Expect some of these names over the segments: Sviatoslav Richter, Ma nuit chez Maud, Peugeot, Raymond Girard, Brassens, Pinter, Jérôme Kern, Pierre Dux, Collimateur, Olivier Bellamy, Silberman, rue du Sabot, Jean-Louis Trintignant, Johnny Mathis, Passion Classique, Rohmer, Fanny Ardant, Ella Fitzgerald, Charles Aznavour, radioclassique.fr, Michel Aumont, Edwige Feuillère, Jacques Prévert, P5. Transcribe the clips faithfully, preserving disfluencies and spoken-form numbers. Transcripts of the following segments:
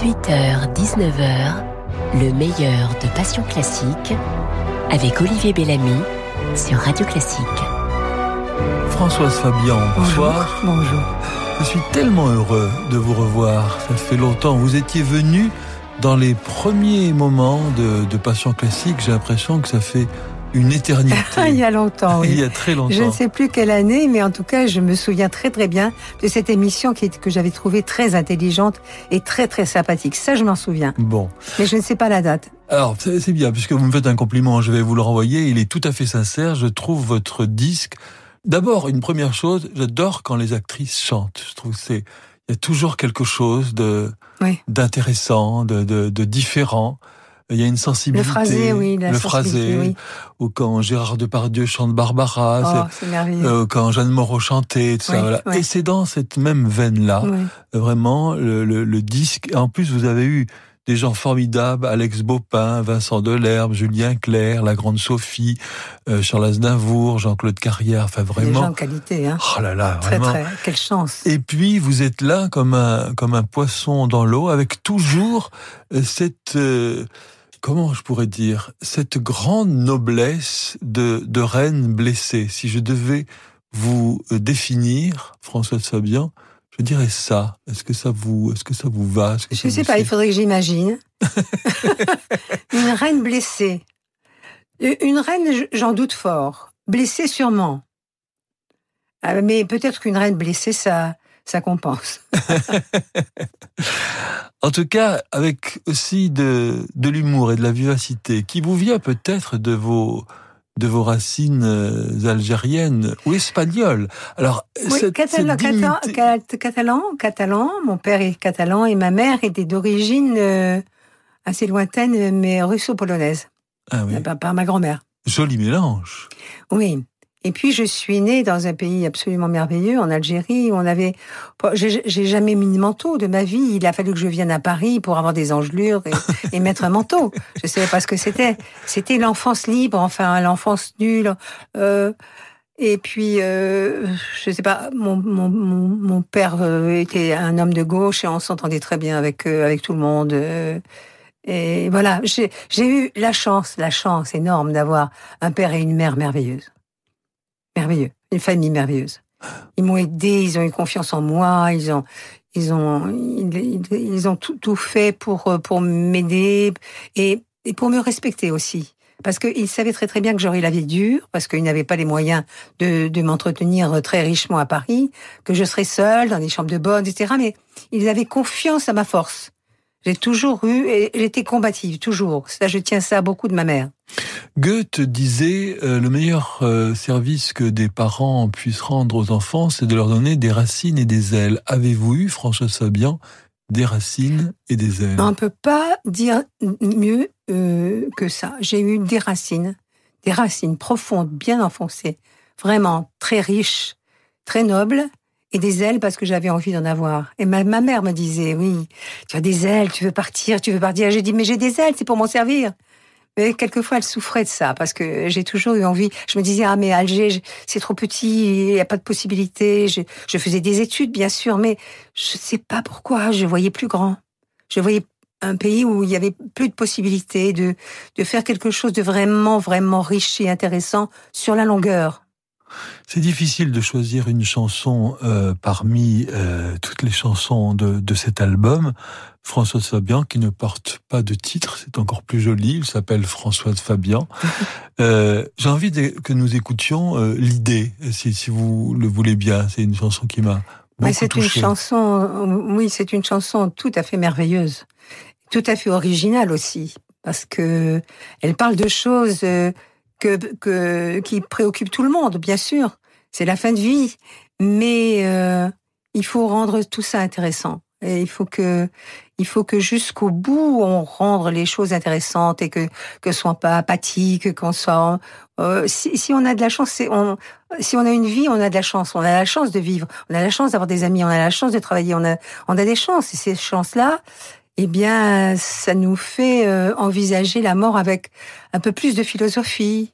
dix-huit heures dix-neuf heures, le meilleur de Passion Classique avec Olivier Bellamy sur Radio Classique. Françoise Fabian, bonsoir. Bonjour. Je suis tellement heureux de vous revoir. Ça fait longtemps. Vous étiez venu dans les premiers moments de, de Passion Classique. J'ai l'impression que ça fait une éternité. Il y a longtemps, oui. Il y a très longtemps. Je ne sais plus quelle année, mais en tout cas, je me souviens très très bien de cette émission qui, que j'avais trouvée très intelligente et très très sympathique. Ça, je m'en souviens. Bon. Mais je ne sais pas la date. Alors, c'est, c'est bien, puisque vous me faites un compliment, je vais vous le renvoyer. Il est tout à fait sincère. Je trouve votre disque... D'abord, une première chose, j'adore quand les actrices chantent. Je trouve que c'est... Il y a toujours quelque chose de, oui. d'intéressant, de, de, de différent. Il y a une sensibilité. Le phrasé, oui. La le phrasé, oui. Ou quand Gérard Depardieu chante Barbara. Oh, c'est, c'est merveilleux. Euh, quand Jeanne Moreau chantait, tout oui, ça. Voilà. Oui. Et c'est dans cette même veine-là, oui. vraiment, le, le, le disque. En plus, vous avez eu des gens formidables, Alex Beaupin, Vincent Delherbe, Julien Clerc, la grande Sophie, euh, Charles Aznavour, Jean-Claude Carrière, enfin vraiment... Des gens de qualité, hein. Oh là là, très, vraiment. Très, très, quelle chance. Et puis, vous êtes là comme un, comme un poisson dans l'eau, avec toujours cette... Euh, Comment je pourrais dire, cette grande noblesse de, de reine blessée. Si je devais vous définir, Françoise Fabian, je dirais ça. Est-ce que ça vous, est-ce que ça vous va? Est-ce que je ne sais pas, il faudrait que j'imagine. Une reine blessée. Une reine, j'en doute fort. Blessée sûrement. Mais peut-être qu'une reine blessée, ça... ça compense. En tout cas, avec aussi de, de l'humour et de la vivacité, qui vous vient peut-être de vos, de vos racines algériennes ou espagnoles. Alors, oui, cette, catalan, cette dignité... catalan, catalan, catalan, mon père est catalan et ma mère était d'origine euh, assez lointaine, mais russo-polonaise, ah oui. par, par ma grand-mère. Joli mélange. Oui. Et puis, je suis née dans un pays absolument merveilleux, en Algérie, où on avait... J'ai, j'ai jamais mis de manteau de ma vie. Il a fallu que je vienne à Paris pour avoir des engelures et, et mettre un manteau. Je ne savais pas ce que c'était. C'était l'enfance libre, enfin, l'enfance nulle. Euh, et puis, euh, je ne sais pas, mon, mon, mon, mon père était un homme de gauche et on s'entendait très bien avec, avec tout le monde. Et voilà, j'ai, j'ai eu la chance, la chance énorme d'avoir un père et une mère merveilleuses. Merveilleux, une famille merveilleuse. Ils m'ont aidée, ils ont eu confiance en moi, ils ont, ils ont, ils, ils ont tout, tout fait pour, pour m'aider et, et pour me respecter aussi. Parce qu'ils savaient très très bien que j'aurais la vie dure, parce qu'ils n'avaient pas les moyens de, de m'entretenir très richement à Paris, que je serais seule dans des chambres de bonne, et cetera. Mais ils avaient confiance à ma force. J'ai toujours eu, et j'étais combative, toujours. Ça, je tiens ça à beaucoup de ma mère. Goethe disait euh, le meilleur euh, service que des parents puissent rendre aux enfants, c'est de leur donner des racines et des ailes. Avez-vous eu, Françoise Fabian, des racines et des ailes? On ne peut pas dire mieux euh, que ça. J'ai eu des racines, des racines profondes, bien enfoncées, vraiment très riches, très nobles, et des ailes parce que j'avais envie d'en avoir. Et ma, ma mère me disait, oui, tu as des ailes, tu veux partir, tu veux partir. J'ai dit, mais j'ai des ailes, c'est pour m'en servir. Mais quelquefois, elle souffrait de ça, parce que j'ai toujours eu envie. Je me disais, ah, mais Alger, c'est trop petit, il n'y a pas de possibilité. Je, je faisais des études, bien sûr, mais je ne sais pas pourquoi, je voyais plus grand. Je voyais un pays où il n'y avait plus de possibilité de, de faire quelque chose de vraiment, vraiment riche et intéressant sur la longueur. C'est difficile de choisir une chanson euh, parmi euh, toutes les chansons de, de cet album. Françoise Fabian, qui ne porte pas de titre, c'est encore plus joli, il s'appelle Françoise Fabian. Euh, j'ai envie de, que nous écoutions euh, l'idée, si, si vous le voulez bien. C'est une chanson qui m'a beaucoup c'est touchée. Une chanson, oui, c'est une chanson tout à fait merveilleuse, tout à fait originale aussi, parce que elle parle de choses euh, que, que qui préoccupent tout le monde, bien sûr. C'est la fin de vie, mais euh, il faut rendre tout ça intéressant. Et il faut que, il faut que jusqu'au bout, on rende les choses intéressantes et que que soient pas apathiques, qu'on soit. Euh, si, si on a de la chance, c'est on. Si on a une vie, on a de la chance. On a la chance de vivre. On a la chance d'avoir des amis. On a la chance de travailler. On a, on a des chances. Et ces chances-là, eh bien, ça nous fait euh, envisager la mort avec un peu plus de philosophie.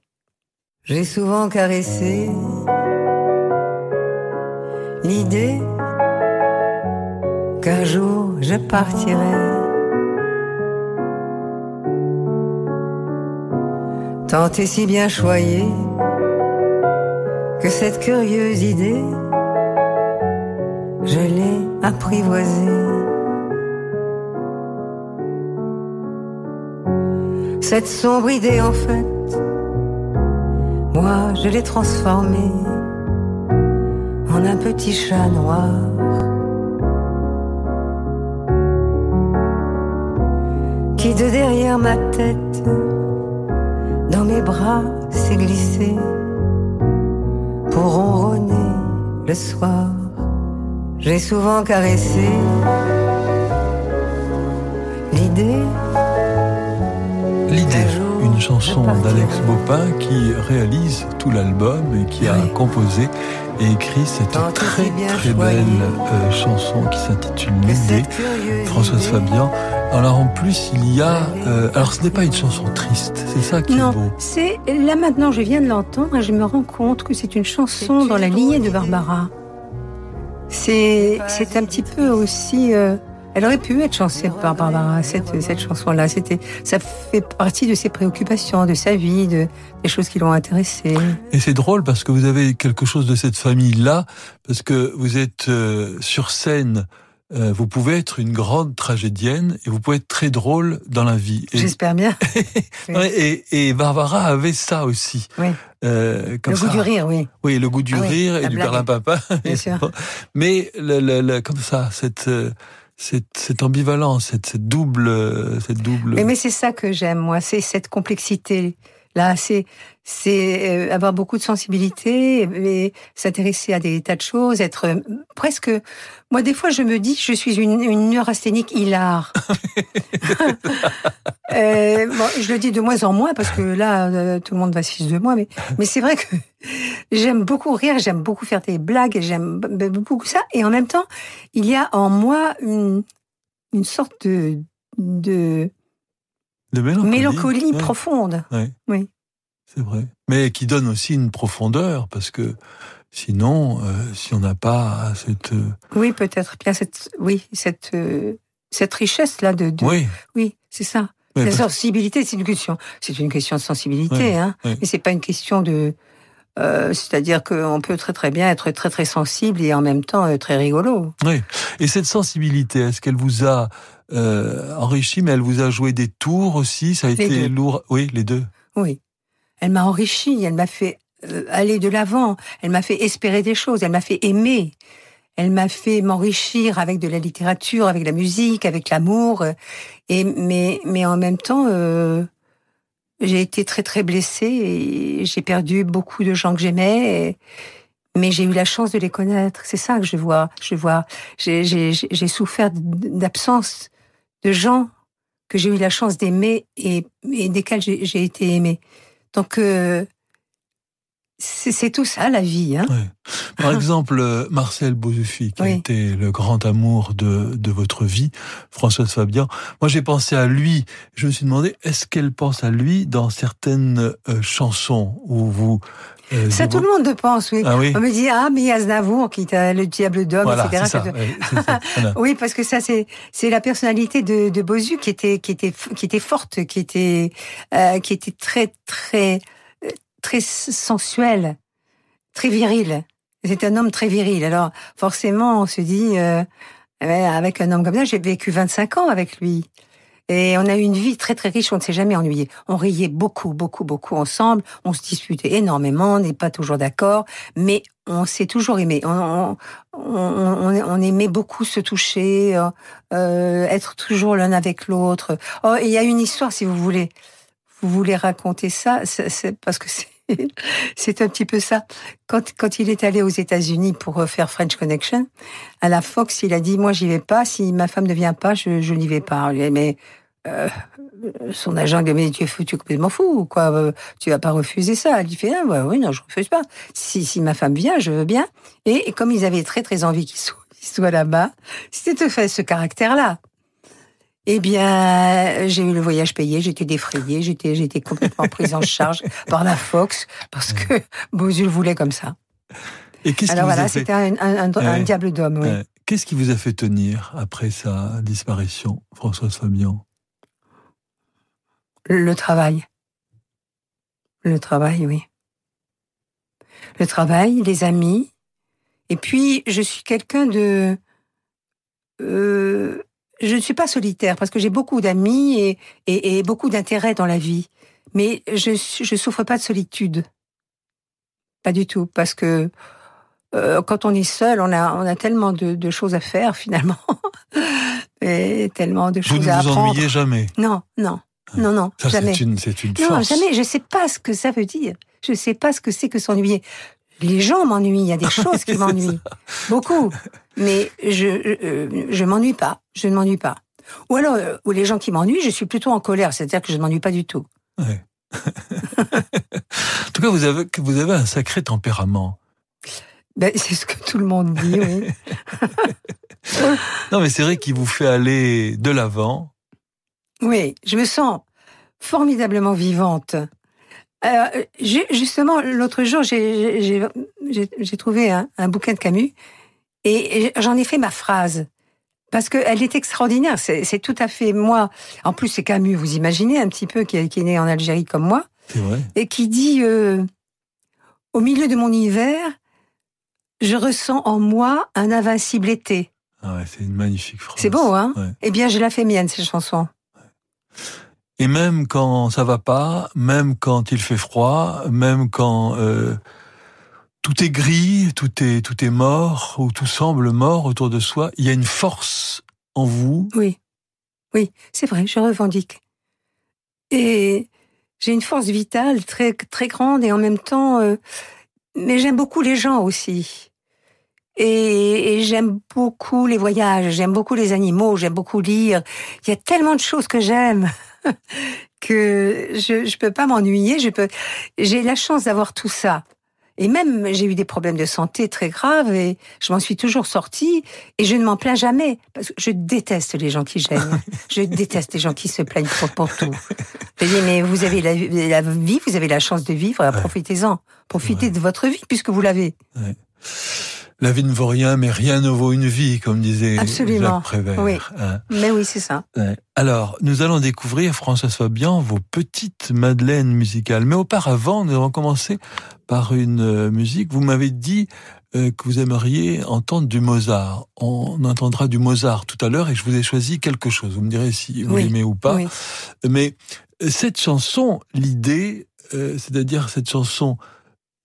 J'ai souvent caressé l'idée qu'un jour je partirai tant et si bien choyée que cette curieuse idée, je l'ai apprivoisée. Cette sombre idée, en fait, moi, je l'ai transformée en un petit chat noir. Qui de derrière ma tête, dans mes bras, s'est glissé pour ronronner le soir. J'ai souvent caressé l'idée. L'idée, une chanson d'Alex Beaupin qui réalise tout l'album et qui a oui. composé et écrit cette très très belle euh, chanson qui s'intitule L'idée, Françoise Fabian. Alors en plus il y a... Euh, alors ce n'est pas une chanson triste, c'est ça qui non, est beau. C'est, là maintenant je viens de l'entendre et je me rends compte que c'est une chanson c'est dans la lignée de Barbara. C'est, c'est un petit peu aussi... Euh, Elle aurait pu être chantée par Barbara, cette, cette chanson-là. C'était, ça fait partie de ses préoccupations, de sa vie, de, des choses qui l'ont intéressée. Et c'est drôle parce que vous avez quelque chose de cette famille-là, parce que vous êtes euh, sur scène, euh, vous pouvez être une grande tragédienne et vous pouvez être très drôle dans la vie. Et, j'espère bien. et, et Barbara avait ça aussi. Oui. Euh, comme le ça. Goût du rire, oui. Oui, le goût du ah, rire oui, et du perlimpinpin. Bien sûr. Mais le, le, le, comme ça, cette... Euh, Cette, cette ambivalence, cette, cette double, cette double. Mais, mais c'est ça que j'aime, moi, c'est cette complexité. Là, c'est, c'est avoir beaucoup de sensibilité, et s'intéresser à des tas de choses, être presque. Moi, des fois, je me dis, que je suis une, une neurasthénique hilare. euh, bon, je le dis de moins en moins parce que là, tout le monde va se fiche de moi, mais mais c'est vrai que j'aime beaucoup rire, j'aime beaucoup faire des blagues, j'aime beaucoup ça, et en même temps, il y a en moi une une sorte de de De mélancolie, mélancolie ouais. profonde. Ouais. Oui, c'est vrai. Mais qui donne aussi une profondeur, parce que sinon, euh, si on n'a pas cette... Euh... Oui, peut-être bien cette, oui, cette, euh, cette richesse-là de, de... Oui. Oui, c'est ça. Ouais, la parce... sensibilité, c'est une question. C'est une question de sensibilité, ouais, hein. Ouais. Mais c'est pas une question de... Euh, c'est-à-dire qu'on peut très très bien être très très sensible et en même temps euh, très rigolo. Oui. Et cette sensibilité, est-ce qu'elle vous a euh, enrichi, mais elle vous a joué des tours aussi? Ça a les été deux. Lourd. Oui, les deux. Oui. Elle m'a enrichi, elle m'a fait euh, aller de l'avant, elle m'a fait espérer des choses, elle m'a fait aimer, elle m'a fait m'enrichir avec de la littérature, avec la musique, avec l'amour. Et mais mais en même temps. Euh, J'ai été très très blessée et j'ai perdu beaucoup de gens que j'aimais, et... mais j'ai eu la chance de les connaître. C'est ça que je vois. Je vois. J'ai, j'ai, j'ai souffert d'absence de gens que j'ai eu la chance d'aimer et, et desquels j'ai, j'ai été aimée. Donc euh, c'est, c'est tout ça la vie. Hein oui. Par exemple, Marcel Bozzuffi, qui oui. a été le grand amour de, de votre vie, Françoise Fabian. Moi, j'ai pensé à lui. Je me suis demandé, est-ce qu'elle pense à lui dans certaines euh, chansons où vous... Euh, ça, tout vous... le monde pense, oui. Ah, oui. On me dit, ah, mais Aznavour, qui est le diable d'homme, voilà, et cetera. C'est ça, c'est ça. Voilà. Oui, parce que ça, c'est, c'est la personnalité de, de Bozzuffi qui était, qui était, qui était forte, qui était, euh, qui était très, très, très sensuelle, très virile. C'est un homme très viril. Alors, forcément, on se dit, euh, avec un homme comme ça, j'ai vécu vingt-cinq ans avec lui. Et on a eu une vie très, très riche. On ne s'est jamais ennuyé. On riait beaucoup, beaucoup, beaucoup ensemble. On se disputait énormément. On n'est pas toujours d'accord. Mais on s'est toujours aimé. On, on, on, on aimait beaucoup se toucher, euh, être toujours l'un avec l'autre. Oh, et il y a une histoire, si vous voulez. Vous voulez raconter ça, c'est, c'est parce que c'est c'est un petit peu ça. Quand, quand il est allé aux États-Unis pour faire French Connection, à la Fox, il a dit, moi, j'y vais pas. Si ma femme ne vient pas, je, je n'y vais pas. Mais euh, son agent lui a dit, tu es fou, tu es complètement fou ou quoi? Tu vas pas refuser ça. Il fait, ah, ouais, oui, non, je refuse pas. Si, si ma femme vient, je veux bien. Et, et comme ils avaient très, très envie qu'il soit, qu'il soit là-bas, c'était de fait ce caractère-là. Eh bien, j'ai eu le voyage payé, j'étais défrayée, j'étais, j'étais complètement prise en charge par la Fox, parce que Bozzuffi voulait comme ça. Et qu'est-ce Alors qui voilà, vous a fait... c'était un, un, un, ouais. un diable d'homme, oui. Ouais. Qu'est-ce qui vous a fait tenir après sa disparition, Françoise Fabian ? Le travail. Le travail, oui. Le travail, les amis. Et puis, je suis quelqu'un de... Euh, je ne suis pas solitaire, parce que j'ai beaucoup d'amis et, et, et beaucoup d'intérêts dans la vie. Mais je ne souffre pas de solitude. Pas du tout, parce que euh, quand on est seul, on a, on a tellement de, de choses à faire, finalement. Et tellement de choses à apprendre. Vous ne vous ennuyez jamais ? Non, non. Non, non, ça, jamais. C'est une, c'est une force. Non, jamais. Je ne sais pas ce que ça veut dire. Je ne sais pas ce que c'est que s'ennuyer. Les gens m'ennuient. Il y a des choses qui m'ennuient. Beaucoup. Mais je ne euh, m'ennuie pas. Je ne m'ennuie pas. Ou alors, euh, ou les gens qui m'ennuient, je suis plutôt en colère. C'est-à-dire que je ne m'ennuie pas du tout. Ouais. En tout cas, vous avez, vous avez un sacré tempérament. Ben, c'est ce que tout le monde dit, oui. Non, mais c'est vrai qu'il vous fait aller de l'avant. Oui, je me sens formidablement vivante. Alors, justement, l'autre jour, j'ai, j'ai, j'ai, j'ai trouvé un, un bouquin de Camus et j'en ai fait ma phrase. Parce qu'elle est extraordinaire, c'est, c'est tout à fait moi. En plus, c'est Camus, vous imaginez un petit peu, qui, qui est né en Algérie comme moi. C'est vrai. Et qui dit euh, « Au milieu de mon hiver, je ressens en moi un invincible été. » Ah ouais, c'est une magnifique phrase. C'est beau, hein ? Ouais. Eh bien, je la fais mienne, cette chanson. Et même quand ça va pas, même quand il fait froid, même quand euh, tout est gris, tout est tout est mort ou tout semble mort autour de soi, il y a une force en vous. Oui, oui, c'est vrai, je revendique. Et j'ai une force vitale très très grande et en même temps, euh, mais j'aime beaucoup les gens aussi. Et, et j'aime beaucoup les voyages, j'aime beaucoup les animaux, j'aime beaucoup lire. Il y a tellement de choses que j'aime que je je peux pas m'ennuyer. Je peux. J'ai la chance d'avoir tout ça. Et même j'ai eu des problèmes de santé très graves et je m'en suis toujours sortie. Et je ne m'en plains jamais parce que je déteste les gens qui gênent. Je déteste les gens qui se plaignent pour, pour tout. Je dis mais vous avez la, la vie, vous avez la chance de vivre, ouais. Profitez-en, profitez ouais. de votre vie puisque vous l'avez. Ouais. La vie ne vaut rien, mais rien ne vaut une vie, comme disait Absolument. Jacques Prévert. Oui. Hein. Mais oui, c'est ça. Alors, nous allons découvrir, Françoise Fabian, vos petites madeleines musicales. Mais auparavant, nous allons commencer par une musique. Vous m'avez dit euh, que vous aimeriez entendre du Mozart. On entendra du Mozart tout à l'heure et je vous ai choisi quelque chose. Vous me direz si vous oui. l'aimez ou pas. Oui. Mais cette chanson, l'idée, euh, c'est-à-dire cette chanson...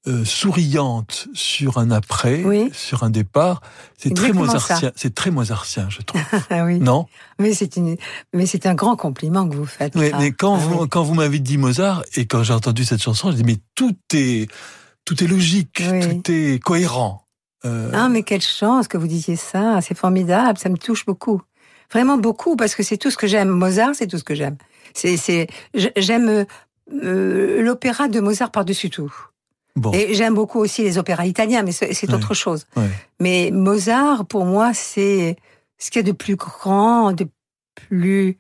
Euh, souriante sur un après, oui. sur un départ, c'est très mozartien. C'est très mozartien, je trouve. oui. Non ? Mais c'est une, mais c'est un grand compliment que vous faites. Oui, mais quand ah, vous, oui. quand vous m'avez dit Mozart et quand j'ai entendu cette chanson, je dis mais tout est, tout est logique, oui. tout est cohérent. Euh... Ah mais quelle chance que vous disiez ça, c'est formidable, ça me touche beaucoup, vraiment beaucoup parce que c'est tout ce que j'aime. Mozart, c'est tout ce que j'aime. C'est, c'est, j'aime euh, l'opéra de Mozart par-dessus tout. Bon. Et j'aime beaucoup aussi les opéras italiens, mais c'est, c'est ouais, autre chose. Ouais. Mais Mozart, pour moi, c'est ce qu'il y a de plus grand, de plus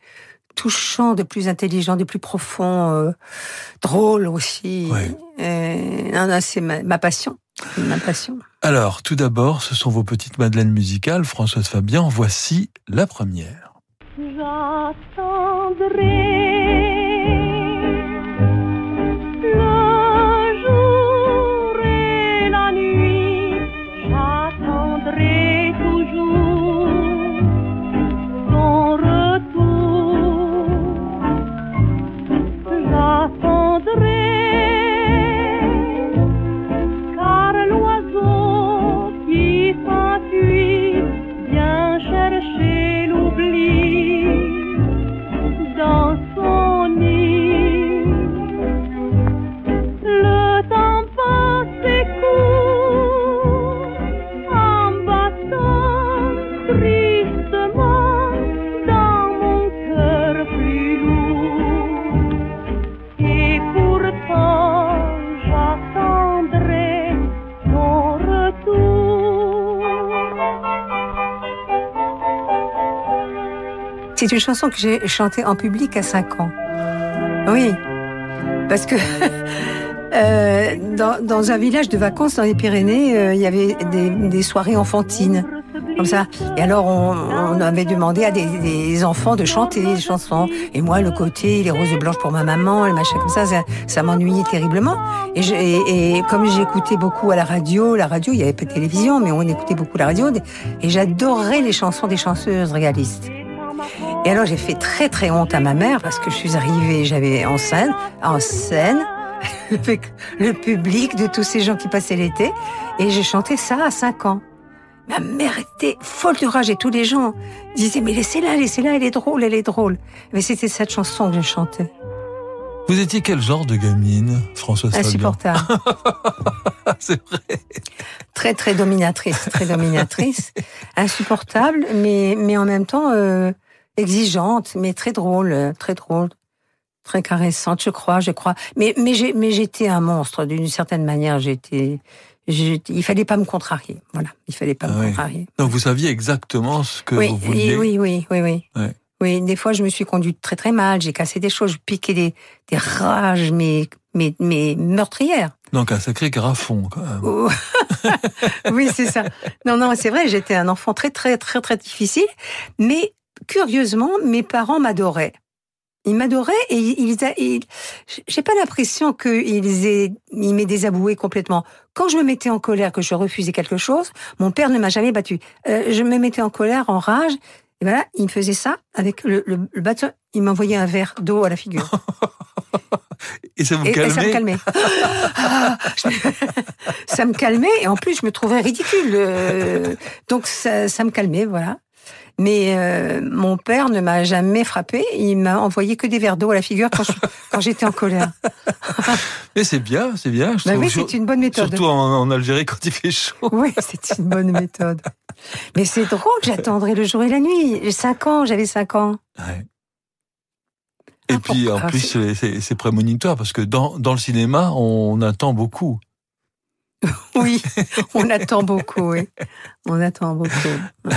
touchant, de plus intelligent, de plus profond, euh, drôle aussi. Ouais. Et, non, non, c'est ma, ma passion. C'est ma passion. Alors, tout d'abord, ce sont vos petites madeleines musicales. Françoise Fabian, voici la première. J'attendrai C'est une chanson que j'ai chantée en public à cinq ans. Oui, parce que euh, dans, dans un village de vacances dans les Pyrénées, euh, il y avait des, des soirées enfantines. comme ça. Et alors, on, on avait demandé à des, des enfants de chanter des chansons. Et moi, le côté, les roses blanches pour ma maman, le machin comme ça, ça, ça m'ennuyait terriblement. Et, je, et, et comme j'écoutais beaucoup à la radio, la radio, il n'y avait pas de télévision, mais on écoutait beaucoup la radio, et j'adorais les chansons des chanteuses réalistes. Et alors, j'ai fait très, très honte à ma mère, parce que je suis arrivée, j'avais en scène, en scène, le public de tous ces gens qui passaient l'été, et j'ai chanté ça à cinq ans. Ma mère était folle de rage et tous les gens disaient « Mais laissez-la, laissez-la, elle est drôle, elle est drôle ». Mais c'était cette chanson que je chantais. Vous étiez quel genre de gamine, Françoise Fabian ? Insupportable. C'est vrai. Très, très dominatrice, très dominatrice. Insupportable, mais, mais en même temps euh, exigeante, mais très drôle, très drôle. Très caressante, je crois, je crois. Mais, mais, j'ai, mais j'étais un monstre, d'une certaine manière, j'étais... Je, il fallait pas me contrarier, voilà. Il fallait pas ah me oui. contrarier. Donc vous saviez exactement ce que oui, vous vouliez. Oui, oui, oui, oui, oui. Oui, des fois je me suis conduite très très mal, j'ai cassé des choses, je piquais des, des rages, mais mais mais meurtrières. Donc un sacré graffon quand même. Oh. Oui, c'est ça. Non, non, c'est vrai, j'étais un enfant très très très très difficile, mais curieusement mes parents m'adoraient. Ils m'adoraient et ils, ils, j'ai pas l'impression qu'ils aient, ils m'aient désavoué complètement. Quand je me mettais en colère, que je refusais quelque chose, mon père ne m'a jamais battue. Euh, je me mettais en colère, en rage, et voilà, il me faisait ça avec le, le, le bâton. Il m'envoyait un verre d'eau à la figure. Et ça vous et, calmait. Et ça me calmait. Ah, je... ça me calmait et en plus je me trouvais ridicule. Euh, donc ça, ça me calmait, voilà. Mais euh, mon père ne m'a jamais frappé, il m'a envoyé que des verres d'eau à la figure quand, je, quand j'étais en colère. Mais c'est bien, c'est bien. Je bah oui, c'est sur, une bonne méthode. Surtout en, en Algérie quand il fait chaud. Oui, c'est une bonne méthode. Mais c'est drôle, j'attendrai le jour et la nuit. J'ai cinq ans, j'avais cinq ans. Ouais. Et ah, puis en plus, c'est, c'est, c'est prémonitoire parce que dans, dans le cinéma, on attend beaucoup. Oui, on attend beaucoup, oui. On attend beaucoup.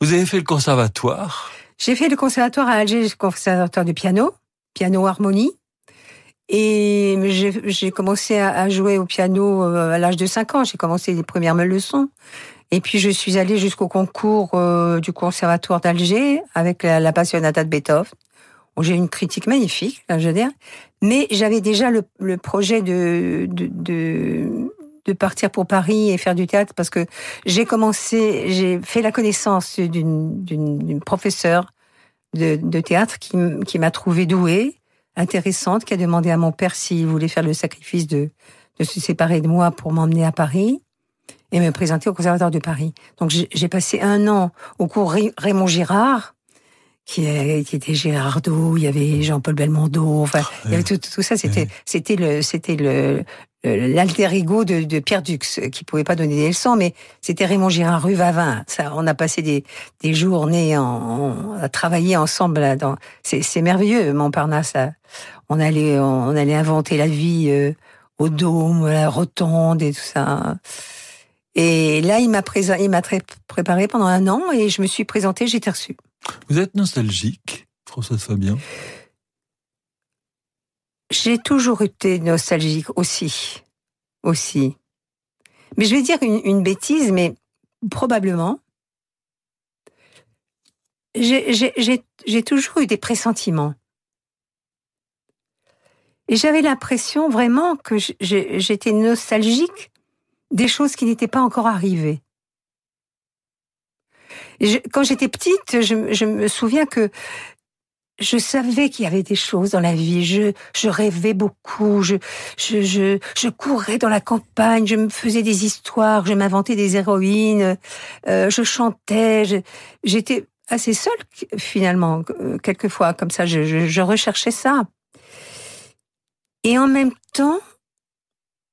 Vous avez fait le conservatoire ? J'ai fait le conservatoire à Alger, le conservatoire du piano, piano-harmonie. Et j'ai, j'ai commencé à jouer au piano à l'âge de cinq ans. J'ai commencé les premières leçons. Et puis je suis allée jusqu'au concours du conservatoire d'Alger avec la, la Appassionata de Beethoven. J'ai eu une critique magnifique, là, je veux dire. Mais j'avais déjà le, le projet de, de, de, de partir pour Paris et faire du théâtre parce que j'ai commencé, j'ai fait la connaissance d'une, d'une, d'une professeure de, de théâtre qui, qui m'a trouvée douée, intéressante, qui a demandé à mon père s'il voulait faire le sacrifice de, de se séparer de moi pour m'emmener à Paris et me présenter au Conservatoire de Paris. Donc j'ai, j'ai passé un an au cours Raymond Girard, qui était Girardot, il y avait Jean-Paul Belmondo, enfin, il y avait tout, tout, tout ça, c'était, c'était le, c'était le, le l'alter ego de, de Pierre Dux, qui pouvait pas donner des leçons, mais c'était Raymond Girard, rue Vavin. Ça, on a passé des, des journées en, en, à travailler ensemble, là, dans, c'est, c'est merveilleux, Montparnasse, là. On allait, on, on allait inventer la vie, euh, au dôme, à la rotonde et tout ça. Et là, il m'a pré- il m'a très préparé pendant un an et je me suis présentée, j'étais reçue. Vous êtes nostalgique, Françoise Fabian ? J'ai toujours été nostalgique aussi, aussi. Mais je vais dire une, une bêtise, mais probablement. J'ai, j'ai, j'ai, j'ai toujours eu des pressentiments. Et j'avais l'impression vraiment que j'ai, j'étais nostalgique des choses qui n'étaient pas encore arrivées. Je, quand j'étais petite, je, je me souviens que je savais qu'il y avait des choses dans la vie. Je, je rêvais beaucoup, je, je, je, je courais dans la campagne, je me faisais des histoires, je m'inventais des héroïnes, euh, je chantais. Je, j'étais assez seule, finalement, quelquefois, comme ça, je, je, je recherchais ça. Et en même temps,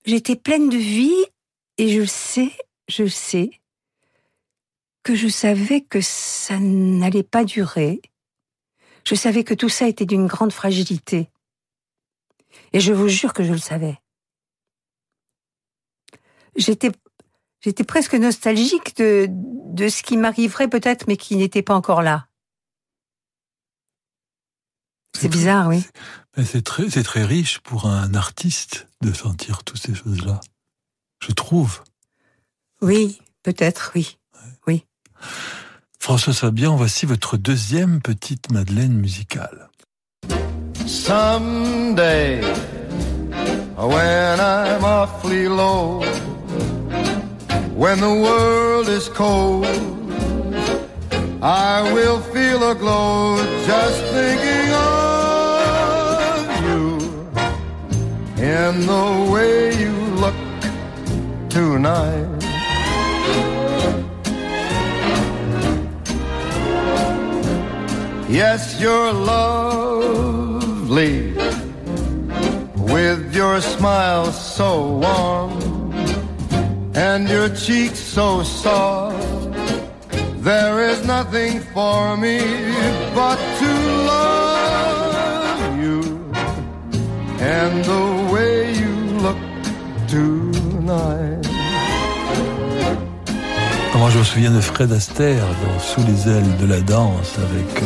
j'étais pleine de vie, et je le sais, je le sais, que je savais que ça n'allait pas durer. Je savais que tout ça était d'une grande fragilité. Et je vous jure que je le savais. J'étais, j'étais presque nostalgique de, de ce qui m'arriverait peut-être, mais qui n'était pas encore là. C'est, c'est bizarre, très, oui. C'est, mais c'est, très, c'est très riche pour un artiste de sentir toutes ces choses-là. Je trouve. Oui, peut-être, oui. Oui. Françoise Fabian, voici votre deuxième petite Madeleine musicale. Someday, when I'm awfully low, when the world is cold, I will feel a glow just thinking of you and the way you look tonight. Yes, you're lovely with your smile so warm and your cheeks so soft. There is nothing for me but to love you and the way you look tonight. Comment je me souviens de Fred Astaire dans Sous les ailes de la danse avec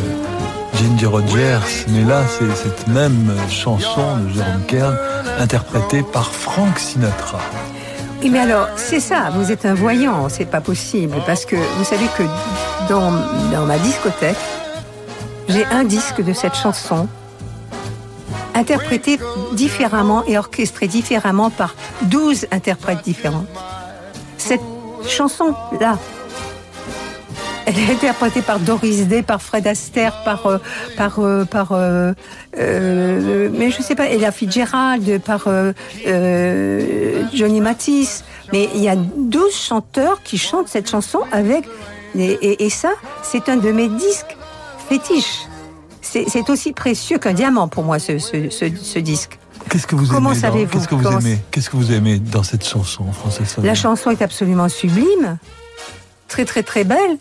Ginger Rogers, mais là c'est cette même chanson de Jérôme Kern interprétée par Frank Sinatra. Oui, mais alors c'est ça, vous êtes un voyant, c'est pas possible, parce que vous savez que dans, dans ma discothèque, j'ai un disque de cette chanson interprétée différemment et orchestrée différemment par douze interprètes différents. Cette chanson là, elle est interprétée par Doris Day, par Fred Astaire, par euh, par euh, par euh, euh, mais je sais pas, Ella Fitzgerald, par euh, euh, Johnny Mathis. Mais il y a douze chanteurs qui chantent cette chanson avec et, et, et ça, c'est un de mes disques fétiches. C'est, c'est aussi précieux qu'un diamant pour moi, ce ce, ce, ce disque. Qu'est-ce que vous Comment aimez savez-vous Qu'est-ce que vous Comment... aimez Qu'est-ce que vous aimez dans cette chanson, Françoise Fabian? La chanson est absolument sublime, très très très belle,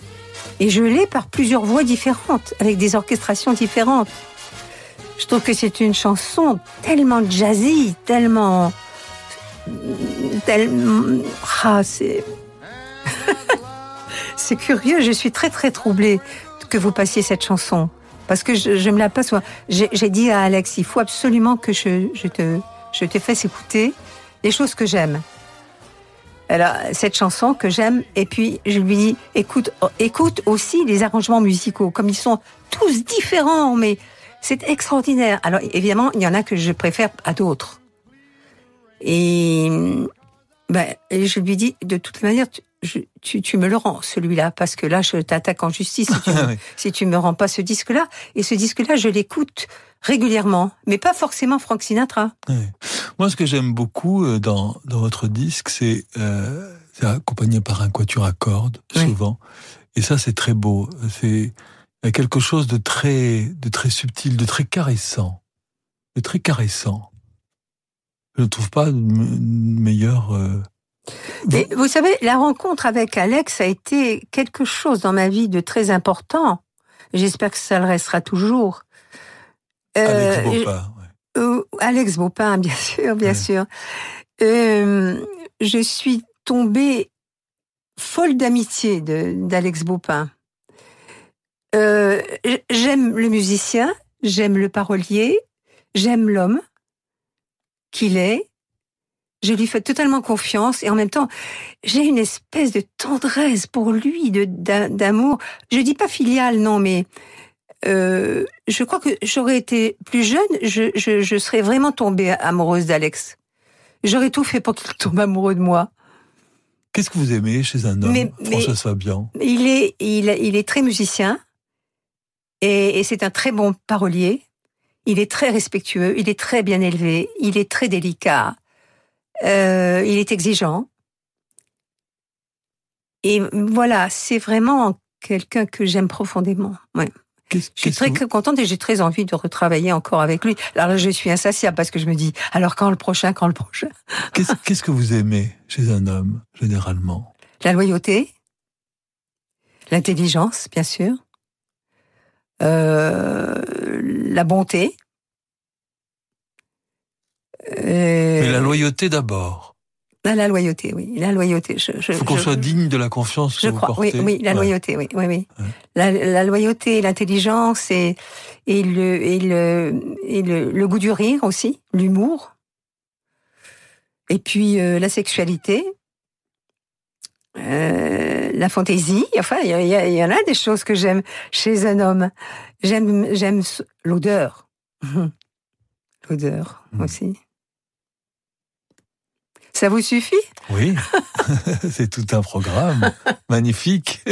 et je l'ai par plusieurs voix différentes, avec des orchestrations différentes. Je trouve que c'est une chanson tellement jazzy, tellement, tellement, ah c'est, c'est curieux. Je suis très très troublée que vous passiez cette chanson. Parce que je, je me la passe. J'ai, j'ai dit à Alex, il faut absolument que je, je te, je te fasse écouter les choses que j'aime. Alors, cette chanson que j'aime, et puis je lui dis, écoute, écoute aussi les arrangements musicaux, comme ils sont tous différents, mais c'est extraordinaire. Alors, évidemment, il y en a que je préfère à d'autres. Et, ben, je lui dis, de toute manière, tu, Je, tu, tu me le rends, celui-là, parce que là, je t'attaque en justice si tu, oui. si tu me rends pas ce disque-là. Et ce disque-là, je l'écoute régulièrement, mais pas forcément Frank Sinatra. Oui. Moi, ce que j'aime beaucoup dans, dans votre disque, c'est, euh, c'est accompagné par un quatuor à cordes, souvent. Oui. Et ça, c'est très beau. C'est, il y a quelque chose de très, de très subtil, de très caressant. De très caressant. Je ne trouve pas une meilleure... Euh, Mais vous savez, la rencontre avec Alex a été quelque chose dans ma vie de très important. J'espère que ça le restera toujours. Euh, Alex Beaupin, je... ouais. euh, Alex Beaupin, bien sûr, bien ouais. sûr. Euh, je suis tombée folle d'amitié de, d'Alex Beaupin. Euh, j'aime le musicien, j'aime le parolier, j'aime l'homme qu'il est. Je lui fais totalement confiance et en même temps, j'ai une espèce de tendresse pour lui, de, d'amour. Je dis pas filiale, non, mais euh, je crois que j'aurais été plus jeune, je, je, je serais vraiment tombée amoureuse d'Alex. J'aurais tout fait pour qu'il tombe amoureux de moi. Qu'est-ce que vous aimez chez un homme, Françoise Fabian ? Il est, il, il est très musicien et, et c'est un très bon parolier. Il est très respectueux, il est très bien élevé, il est très délicat. Euh, il est exigeant. Et voilà, c'est vraiment quelqu'un que j'aime profondément. Ouais. Qu'est-ce, je suis très vous... contente et j'ai très envie de retravailler encore avec lui. Alors là, je suis insatiable parce que je me dis, alors quand le prochain, quand le prochain. Qu'est-ce, qu'est-ce que vous aimez chez un homme, généralement ? La loyauté, l'intelligence, bien sûr, euh, la bonté. Euh... Mais la loyauté d'abord. Ah, la loyauté, oui. La loyauté. Je, je, faut qu'on je... soit digne de la confiance que je vous crois. portez. Oui, oui, la loyauté, ouais. oui, oui, oui. Ouais. La, la loyauté, l'intelligence et, et, le, et, le, et le, le goût du rire aussi, l'humour. Et puis euh, la sexualité. euh, la fantaisie. Enfin, il y, y, y en a des choses que j'aime chez un homme. J'aime, j'aime l'odeur. L'odeur mmh. aussi. Ça vous suffit ? Oui, c'est tout un programme magnifique.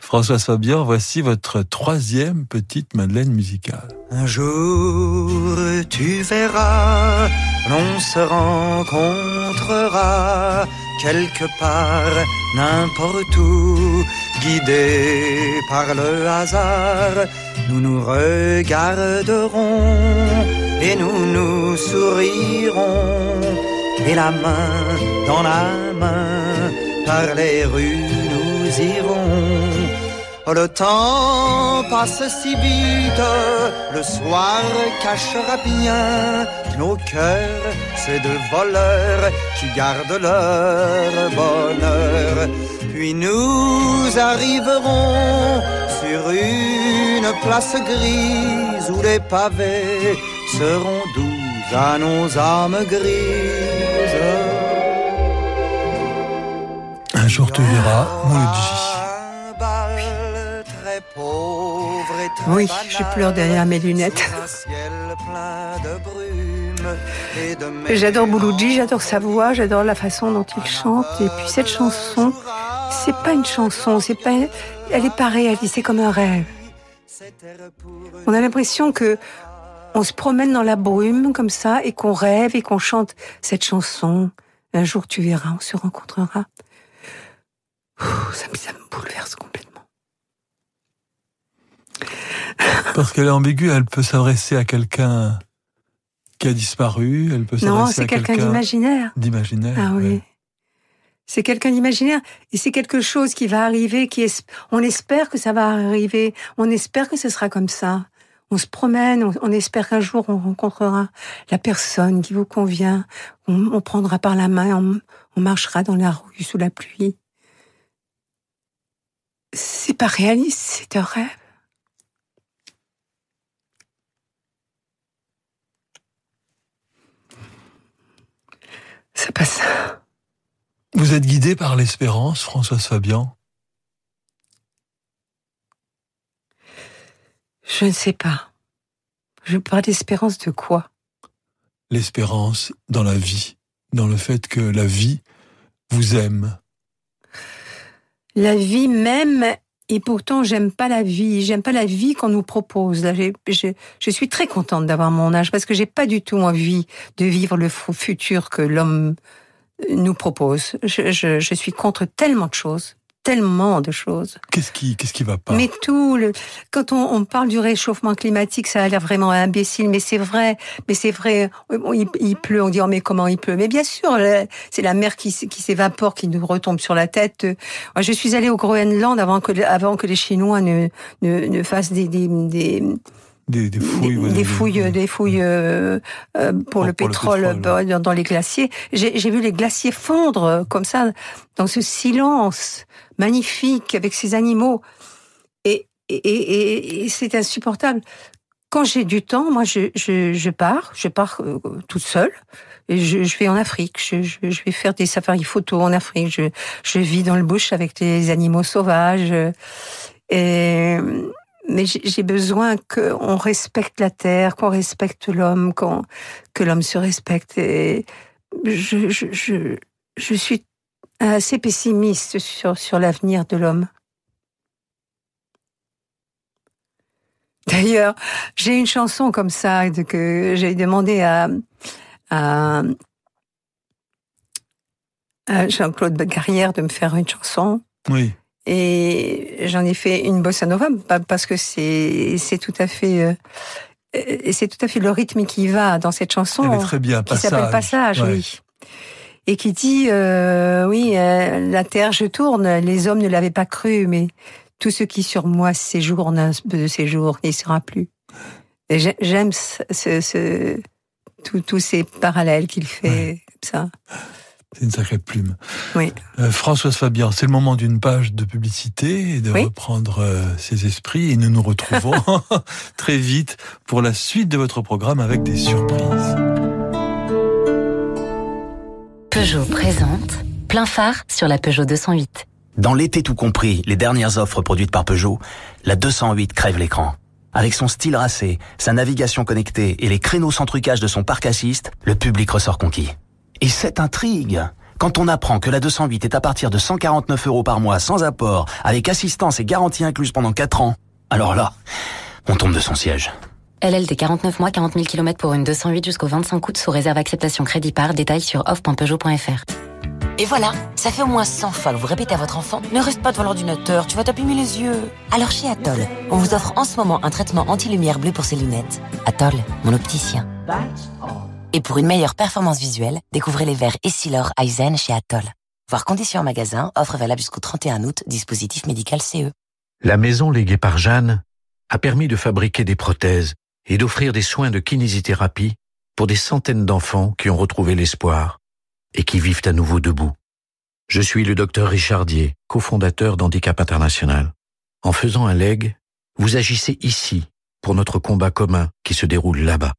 Françoise Fabian, voici votre troisième petite madeleine musicale. Un jour, tu verras, l'on se rencontrera quelque part, n'importe où, guidés par le hasard. Nous nous regarderons et nous nous sourirons. Et la main dans la main, par les rues nous irons. Oh, le temps passe si vite, le soir cachera bien nos cœurs, ces deux voleurs qui gardent leur bonheur. Puis nous arriverons sur une place grise où les pavés seront doux à nos âmes grises. Un jour tu verras, Mouloudji. Oui, je pleure derrière mes lunettes. J'adore Mouloudji, j'adore sa voix, j'adore la façon dont il chante. Et puis cette chanson, c'est pas une chanson, c'est pas, elle est pas réalisée, c'est comme un rêve. On a l'impression que on se promène dans la brume comme ça et qu'on rêve et qu'on chante cette chanson. Un jour tu verras, on se rencontrera. Ouh, ça, ça me bouleverse complètement. Parce qu'elle est ambiguë, elle peut s'adresser à quelqu'un qui a disparu, elle peut s'adresser non, c'est à quelqu'un, quelqu'un d'imaginaire. D'imaginaire. Ah oui. Ouais. C'est quelqu'un d'imaginaire et c'est quelque chose qui va arriver, qui es- on espère que ça va arriver, on espère que ce sera comme ça. On se promène, on, on espère qu'un jour on rencontrera la personne qui vous convient. On, on prendra par la main, on, on marchera dans la rue sous la pluie. C'est pas réaliste, c'est un rêve. Ça passe. Vous êtes guidée par l'espérance, Françoise Fabian ? Je ne sais pas. Je parle d'espérance de quoi ? L'espérance dans la vie, dans le fait que la vie vous aime. La vie m'aime, et pourtant j'aime pas la vie. J'aime pas la vie qu'on nous propose. Là, j'ai, je, je suis très contente d'avoir mon âge parce que j'ai pas du tout envie de vivre le futur que l'homme nous propose. Je, je, je suis contre tellement de choses. Tellement de choses. Qu'est-ce qui, qu'est-ce qui va pas ? Mais tout le, quand on, on parle du réchauffement climatique, ça a l'air vraiment imbécile, mais c'est vrai, mais c'est vrai. Il, il pleut, on dit oh mais comment il pleut ? Mais bien sûr, c'est la mer qui, qui s'évapore, qui nous retombe sur la tête. Je suis allée au Groenland avant que, avant que les Chinois ne, ne, ne fassent des, des, des Des, des fouilles, des, des fouilles, des, des fouilles euh, euh, pour, pour, le, pour pétrole, le pétrole dans, dans les glaciers. J'ai, j'ai vu les glaciers fondre comme ça, dans ce silence magnifique avec ces animaux. Et, et, et, et c'est insupportable. Quand j'ai du temps, moi, je, je, je pars, je pars euh, toute seule. Et je, je vais en Afrique. Je, je, je vais faire des safaris photos en Afrique. Je, je vis dans le bush avec les animaux sauvages. Et mais j'ai besoin qu'on respecte la terre, qu'on respecte l'homme, qu'on, que l'homme se respecte. Et je, je, je, je suis assez pessimiste sur, sur l'avenir de l'homme. D'ailleurs, j'ai une chanson comme ça que j'ai demandé à, à, à Jean-Claude Carrière de me faire une chanson. Oui. Et j'en ai fait une bossa nova parce que c'est c'est tout à fait euh, c'est tout à fait le rythme qui va dans cette chanson. Elle est très bien, qui Passage. S'appelle Passage, ouais. Oui. Et qui dit euh, oui euh, la terre je tourne, les hommes ne l'avaient pas cru, mais tout ce qui sur moi séjourne un peu de séjour n'y sera plus. Et j'aime ce, ce, ce tout, tous ces parallèles qu'il fait ouais. Comme ça. C'est une sacrée plume. Oui. Euh, Françoise Fabian, c'est le moment d'une page de publicité et de oui. reprendre euh, ses esprits. Et nous nous retrouvons très vite pour la suite de votre programme avec des surprises. Peugeot présente Plein phare sur la Peugeot deux cent huit. Dans l'été tout compris, les dernières offres produites par Peugeot, la deux cent huit crève l'écran. Avec son style racé, sa navigation connectée et les créneaux sans trucage de son parc assist, le public ressort conquis. Et cette intrigue! Quand on apprend que la deux cent huit est à partir de cent quarante-neuf euros par mois sans apport, avec assistance et garantie incluse pendant quatre ans, alors là, on tombe de son siège. L L D quarante-neuf mois, quarante mille kilomètres pour une deux cent huit jusqu'au vingt-cinq août sous réserve acceptation crédit par détail sur off point peugeot point f r. Et voilà, ça fait au moins cent fois que vous répétez à votre enfant « Ne reste pas devant l'ordinateur, tu vas t'abîmer les yeux !» Alors chez Atoll, on vous offre en ce moment un traitement anti-lumière bleue pour ses lunettes. Atoll, mon opticien. Et pour une meilleure performance visuelle, découvrez les verres Essilor Eisen chez Atoll. Voir conditions en magasin, offre valable jusqu'au trente et un août, dispositif médical C E. La maison léguée par Jeanne a permis de fabriquer des prothèses et d'offrir des soins de kinésithérapie pour des centaines d'enfants qui ont retrouvé l'espoir et qui vivent à nouveau debout. Je suis le docteur Richardier, cofondateur d'Handicap International. En faisant un leg, vous agissez ici pour notre combat commun qui se déroule là-bas.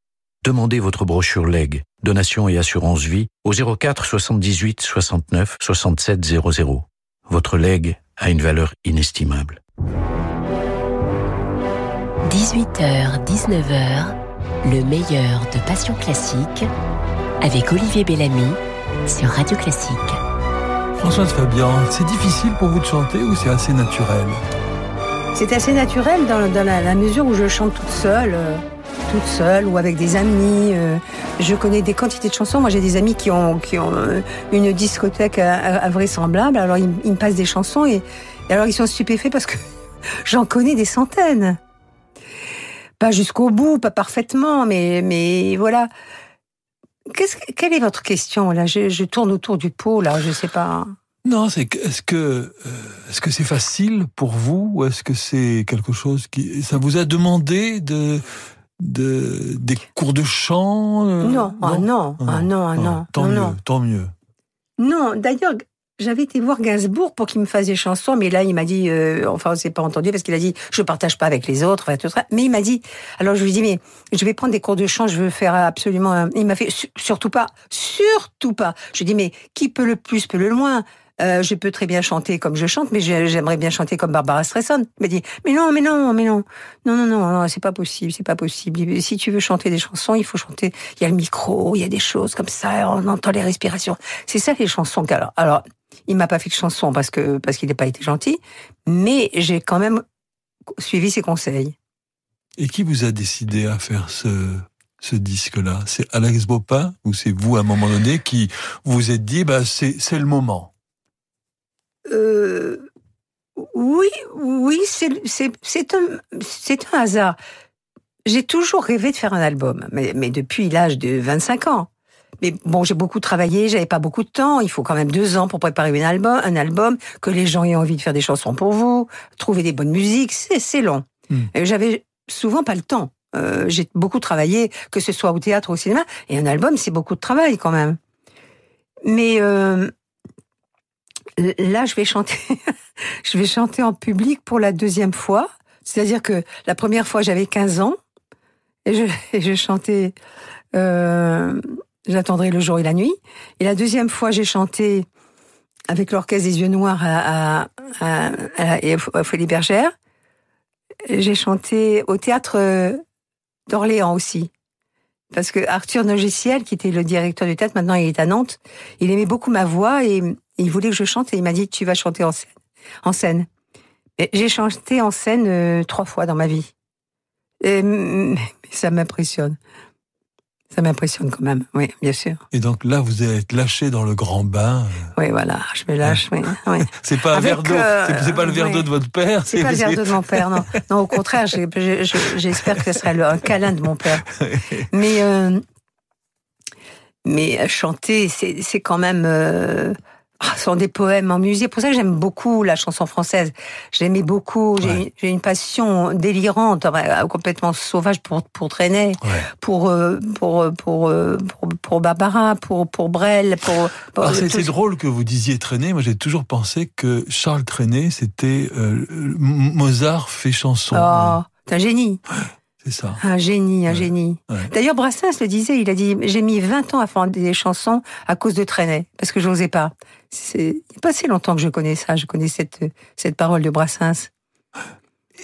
Demandez votre brochure leg, donation et assurance vie au zéro quatre soixante-dix-huit soixante-neuf soixante-sept zéro zéro. Votre leg a une valeur inestimable. dix-huit heures dix-neuf heures, le meilleur de Passion Classique avec Olivier Bellamy sur Radio Classique. Françoise Fabian, c'est difficile pour vous de chanter ou c'est assez naturel ? C'est assez naturel dans, dans la, la mesure où je chante toute seule, euh, toute seule ou avec des amis. Euh, je connais des quantités de chansons. Moi, j'ai des amis qui ont, qui ont euh, une discothèque invraisemblable. Alors, ils, ils me passent des chansons et, et alors ils sont stupéfaits parce que j'en connais des centaines. Pas jusqu'au bout, pas parfaitement, mais, mais voilà. Qu'est-ce, quelle est votre question là ? je, je tourne autour du pot là, je sais pas. Non, c'est est-ce que euh, est-ce que c'est facile pour vous ou est-ce que c'est quelque chose qui ça vous a demandé de de des cours de chant euh, Non, non, ah non, ah non, ah non, ah, tant non, mieux, non. tant mieux. Non, d'ailleurs, j'avais été voir Gainsbourg pour qu'il me fasse des chansons, mais là il m'a dit, euh, enfin on s'est pas entendu parce qu'il a dit je partage pas avec les autres, enfin, tout ça. Mais il m'a dit, alors je lui dis mais je vais prendre des cours de chant, je veux faire absolument. Un... Il m'a fait surtout pas, surtout pas. Je lui dis mais qui peut le plus peut le moins. Euh, je peux très bien chanter comme je chante, mais j'aimerais bien chanter comme Barbara Streisand. Il m'a dit, mais non, mais non, mais non, non, non, non, non, c'est pas possible, c'est pas possible. Si tu veux chanter des chansons, il faut chanter. Il y a le micro, il y a des choses comme ça, on entend les respirations. C'est ça les chansons. Alors, alors il m'a pas fait de chansons parce que parce qu'il n'a pas été gentil, mais j'ai quand même suivi ses conseils. Et qui vous a décidé à faire ce ce disque-là ? C'est Alex Beaupin ou c'est vous à un moment donné qui vous êtes dit, bah c'est c'est le moment. Euh, oui, oui, c'est, c'est, c'est, un, c'est un hasard. J'ai toujours rêvé de faire un album, mais, mais depuis l'âge de vingt-cinq ans. Mais bon, j'ai beaucoup travaillé, j'avais pas beaucoup de temps. Il faut quand même deux ans pour préparer un album, un album que les gens aient envie de faire des chansons pour vous, trouver des bonnes musiques, c'est, c'est long. Mmh. Et j'avais souvent pas le temps. Euh, j'ai beaucoup travaillé, que ce soit au théâtre ou au cinéma, et un album, c'est beaucoup de travail quand même. Mais... Euh, Là, je vais chanter. je vais chanter en public pour la deuxième fois. C'est-à-dire que la première fois, j'avais quinze ans et je, et je chantais. Euh, J'attendrai le jour et la nuit. Et la deuxième fois, j'ai chanté avec l'orchestre des Yeux Noirs à, à, à, à, à Folie Bergère. J'ai chanté au théâtre d'Orléans aussi. Parce que Arthur Nogiciel, qui était le directeur du théâtre, maintenant il est à Nantes, il aimait beaucoup ma voix et il voulait que je chante et il m'a dit tu vas chanter en scène. En scène. Et j'ai chanté en scène euh, trois fois dans ma vie. Et, mais ça m'impressionne. Ça m'impressionne quand même, oui, bien sûr. Et donc là, vous allez être lâché dans le grand bain. Oui, voilà, je me lâche, oui. oui. c'est pas un Avec, verre d'eau, euh, c'est, c'est pas le verre oui. d'eau de votre père. C'est, c'est pas le verre d'eau de mon père, non. Non, au contraire, j'ai, j'ai, j'espère que ce sera le, un câlin de mon père. Mais, euh, mais chanter, c'est, c'est quand même... Euh, oh, ce sont des poèmes en musique. Pour ça que j'aime beaucoup la chanson française. Je l'aimais beaucoup. J'ai, ouais. j'ai une passion délirante, complètement sauvage pour, pour Trenet, ouais. pour, pour, pour, pour, pour Barbara, pour, pour Brel, pour, pour Alors c'est, c'est drôle que vous disiez Trenet. Moi, j'ai toujours pensé que Charles Trenet, c'était euh, Mozart fait chanson. Oh, t'es un génie. C'est ça. Un génie, un ouais. génie. Ouais. D'ailleurs, Brassens le disait, il a dit, j'ai mis vingt ans à faire des chansons à cause de Trenet, parce que j'osais pas. C'est pas si longtemps que je connais ça, je connais cette, cette parole de Brassens.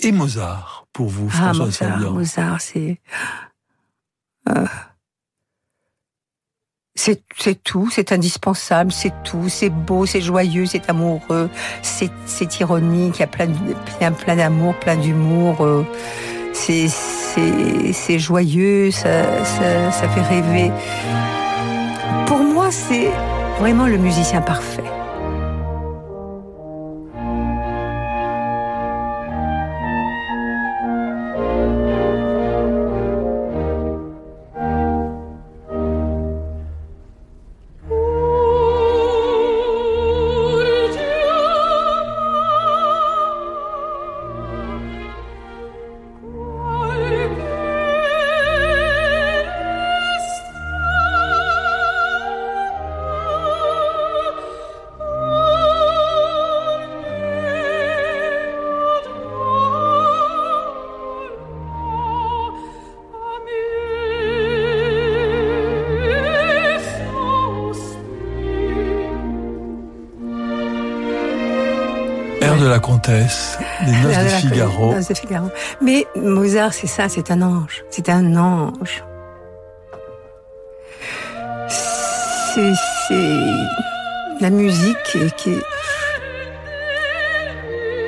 Et Mozart, pour vous, Françoise Fabian? Ah, Mozart, Mozart c'est... Euh... C'est, c'est tout, c'est indispensable, c'est tout, c'est beau, c'est joyeux, c'est amoureux, c'est, c'est ironique, il y a plein, plein, plein d'amour, plein d'humour, euh, c'est, c'est, c'est joyeux, ça, ça, ça fait rêver. Pour moi, c'est vraiment le musicien parfait. De la comtesse, des noces de, de Figaro. Noces de Figaro. Mais Mozart, c'est ça, c'est un ange. C'est un ange. C'est, c'est la musique qui est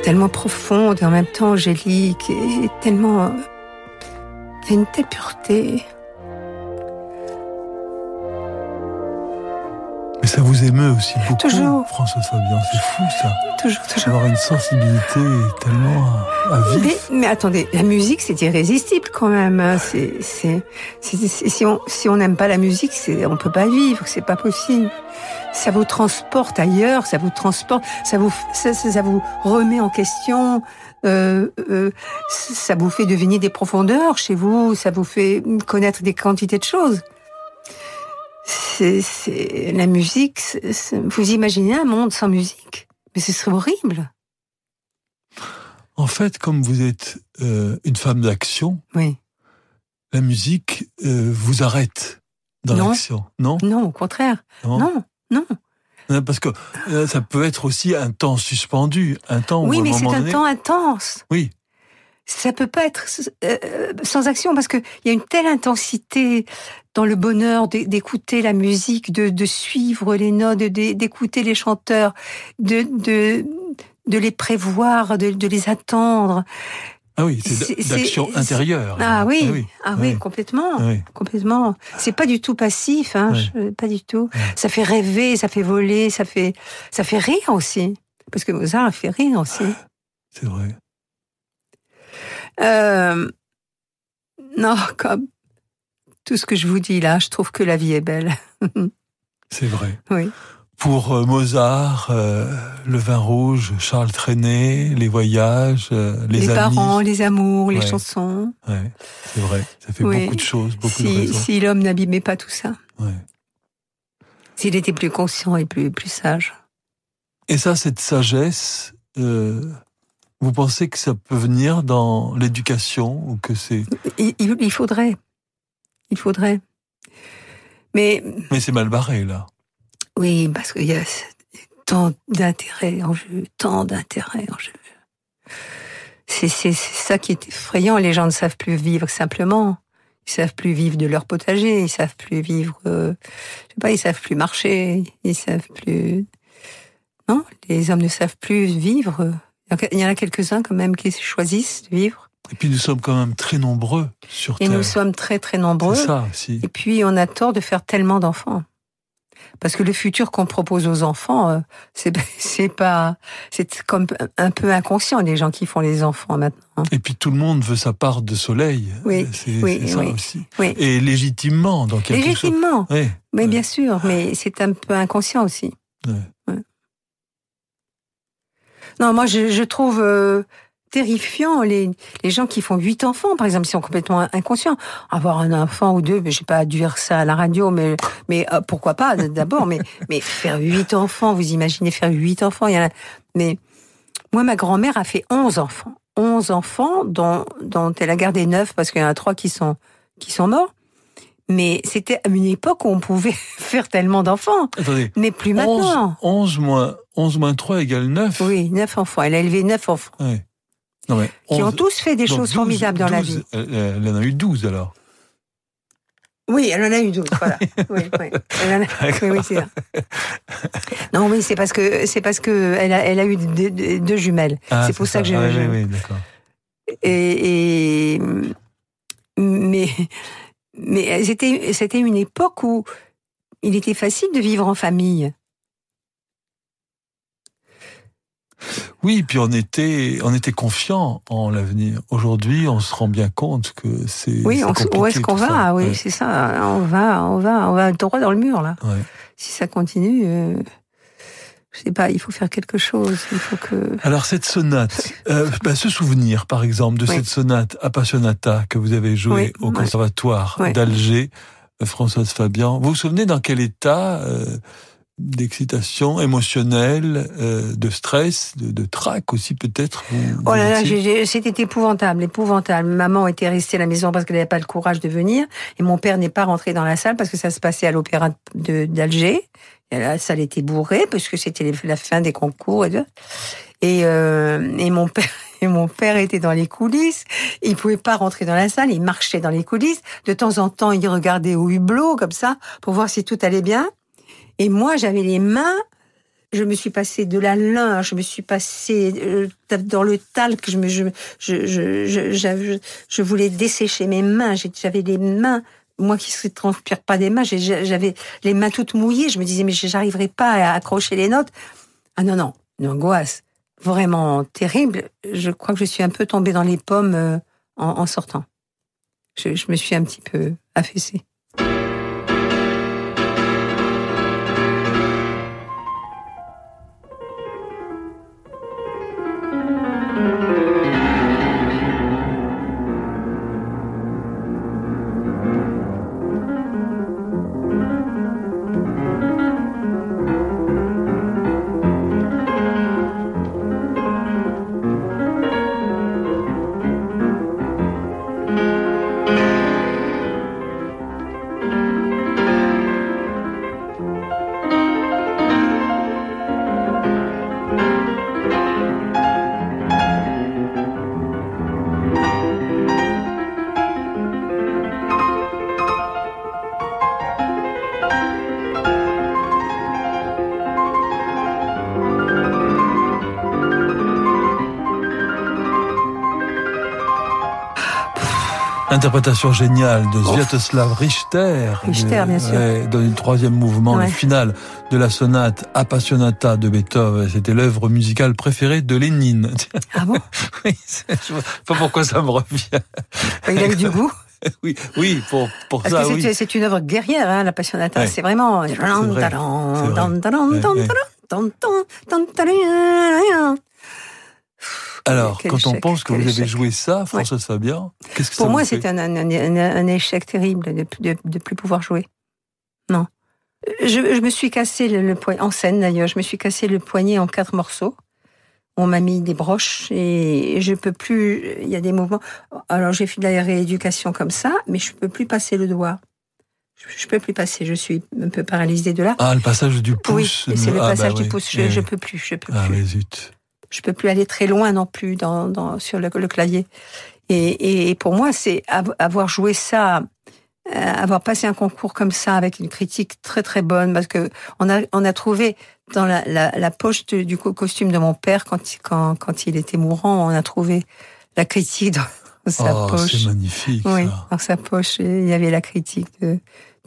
tellement profonde et en même temps angélique et tellement... Il y a une telle pureté. Et ça vous émeut aussi beaucoup, toujours. Françoise Fabian, c'est fou ça. Toujours, toujours. Avoir une sensibilité tellement à, à vif. Mais, mais attendez, la musique c'est irrésistible quand même. C'est, c'est, c'est, c'est, si on si on n'aime pas la musique, c'est, on peut pas vivre, c'est pas possible. Ça vous transporte ailleurs, ça vous transporte, ça vous ça, ça vous remet en question. Euh, euh, ça vous fait deviner des profondeurs chez vous, ça vous fait connaître des quantités de choses. C'est, c'est, la musique, c'est, c'est, vous imaginez un monde sans musique? Mais ce serait horrible. En fait, comme vous êtes euh, une femme d'action, oui. La musique euh, vous arrête dans non. l'action, non? Non, au contraire. Non, non. non. non parce que euh, ça peut être aussi un temps suspendu, un temps où, oui, mais c'est un donné... temps intense. Oui. Ça peut pas être euh, sans action, parce que il y a une telle intensité dans le bonheur d'écouter la musique, de, de suivre les notes, d'écouter les chanteurs, de, de, de les prévoir, de, de les attendre. Ah oui, c'est, c'est d'action c'est, intérieure. C'est... Ah, oui, ah oui, ah oui, oui. complètement, ah oui. complètement. C'est pas du tout passif, hein, oui. je, pas du tout. Oui. Ça fait rêver, ça fait voler, ça fait, ça fait rire aussi, parce que Mozart fait rire aussi. C'est vrai. Euh, non, comme tout ce que je vous dis là, je trouve que la vie est belle. C'est vrai. Oui. Pour euh, Mozart, euh, le vin rouge, Charles Trenet, les voyages, euh, les, les amis. Les parents, les amours, ouais. les chansons. Ouais. C'est vrai, ça fait oui. beaucoup de choses, beaucoup si, de raisons. Si l'homme n'abîmait pas tout ça. Ouais. S'il était plus conscient et plus, plus sage. Et ça, cette sagesse... Euh, Vous pensez que ça peut venir dans l'éducation ou que c'est... Il, il faudrait. Il faudrait. Mais... Mais c'est mal barré, là. Oui, parce qu'il y a tant d'intérêts en jeu. Tant d'intérêts en jeu. C'est, c'est, c'est ça qui est effrayant. Les gens ne savent plus vivre simplement. Ils savent plus vivre de leur potager. Ils savent plus vivre... Euh, je sais pas, ils savent plus marcher. Ils savent plus... Non, les hommes ne savent plus vivre... Il y en a quelques-uns quand même qui choisissent de vivre. Et puis nous sommes quand même très nombreux sur Terre. Et nous sommes très très nombreux. C'est ça, si. Et puis on a tort de faire tellement d'enfants. Parce que le futur qu'on propose aux enfants, c'est, c'est pas, c'est comme un peu inconscient les gens qui font les enfants maintenant. Et puis tout le monde veut sa part de soleil. Oui, c'est, oui, c'est ça oui, aussi. Oui. Et légitimement dans quelque légitimement. Chose. Légitimement. Oui. Mais bien sûr, mais c'est un peu inconscient aussi. Oui. Ouais. Non, moi, je, je trouve euh, terrifiant les, les gens qui font huit enfants, par exemple, ils sont complètement inconscients. Avoir un enfant ou deux, mais j'ai pas à dire ça à la radio, mais, mais euh, pourquoi pas d'abord, mais, mais faire huit enfants, vous imaginez faire huit enfants, il y en a... Mais moi, ma grand-mère a fait onze enfants. onze enfants dont, dont elle a gardé neuf parce qu'il y en a trois qui sont, qui sont morts. mais c'était à une époque où on pouvait faire tellement d'enfants. Attendez, mais plus maintenant. onze moins trois égale neuf. Oui, neuf enfants. Elle a élevé neuf enfants. Oui. Non, mais onze, qui ont tous fait des choses douze, formidables dans douze, la vie. Elle, elle en a eu douze alors. Oui, elle en a eu douze, voilà. Oui, oui. Elle en a... oui, oui, c'est ça. Non, oui, c'est parce que c'est parce que elle a, elle a eu deux, deux jumelles. Ah, c'est, c'est pour ça, ça que j'ai. Ah, oui, oui, d'accord. Et, et mais mais c'était c'était une époque où il était facile de vivre en famille. Oui, puis on était, on était confiant en l'avenir. Aujourd'hui, on se rend bien compte que c'est. Oui, c'est on se, où est-ce qu'on va ça. Oui, ouais. C'est ça. On va, on va, on va droit dans le mur là. Ouais. Si ça continue, euh, je sais pas. Il faut faire quelque chose. Il faut que. Alors cette sonate, euh, bah, ce souvenir, par exemple, de oui. cette sonate Appassionata que vous avez jouée oui. au conservatoire oui. d'Alger, Françoise Fabian. Vous vous souvenez dans quel état? Euh, d'excitation émotionnelle, euh, de stress, de, de trac aussi peut-être. Vous, oh là là, j'ai, j'ai, c'était épouvantable, épouvantable. Maman était restée à la maison parce qu'elle n'avait pas le courage de venir, et mon père n'est pas rentré dans la salle parce que ça se passait à l'Opéra de, d'Alger. Et la salle était bourrée parce que c'était la fin des concours et de... et, euh, et mon père. Et mon père était dans les coulisses, il pouvait pas rentrer dans la salle, il marchait dans les coulisses. De temps en temps, il regardait au hublot comme ça pour voir si tout allait bien. Et moi, j'avais les mains, je me suis passée de la linge, je me suis passée euh, dans le talc, je, me, je, je, je, je, je, je voulais dessécher mes mains, j'avais les mains, moi qui ne transpire pas des mains, j'avais les mains toutes mouillées, je me disais, mais j'arriverai pas à accrocher les notes. Ah non, non, une angoisse vraiment terrible, je crois que je suis un peu tombée dans les pommes euh, en, en sortant. Je, je me suis un petit peu affaissée. Interprétation géniale de Sviatoslav Richter, Richter de, bien sûr. Ouais, dans le troisième mouvement, ouais. le final de la sonate Appassionata de Beethoven. C'était l'œuvre musicale préférée de Lénine. Ah bon? Oui, je ne sais pas pourquoi ça me revient. Il a eu du goût. Oui, oui, pour pour Parce ça. Que c'est, oui. c'est une œuvre guerrière, hein, l'Appassionata. Ouais. C'est vraiment. C'est vrai. Alors, quel quand échec, on pense que vous avez échec. joué ça, Françoise ouais. Fabian, qu'est-ce que Pour ça moi, c'est un, un, un, un échec terrible de ne plus pouvoir jouer. Non. Je, je me suis cassé le, le poignet, en scène d'ailleurs, je me suis cassé le poignet en quatre morceaux. On m'a mis des broches et je ne peux plus... Il y a des mouvements... Alors, j'ai fait de la rééducation comme ça, mais je ne peux plus passer le doigt. Je ne peux plus passer, je suis un peu paralysée de là. Ah, le passage du pouce. Oui, c'est le ah, passage bah, du oui. pouce, je ne oui. peux plus, je peux ah, plus. Ah, zut. Je peux plus aller très loin non plus dans, dans, sur le, le clavier. Et, et, et pour moi, c'est avoir joué ça, euh, avoir passé un concours comme ça avec une critique très très bonne, parce que on a on a trouvé dans la, la, la poche de, du costume de mon père quand, quand quand il était mourant, on a trouvé la critique dans sa oh, poche. C'est magnifique. Oui, ça. Dans sa poche, il y avait la critique de.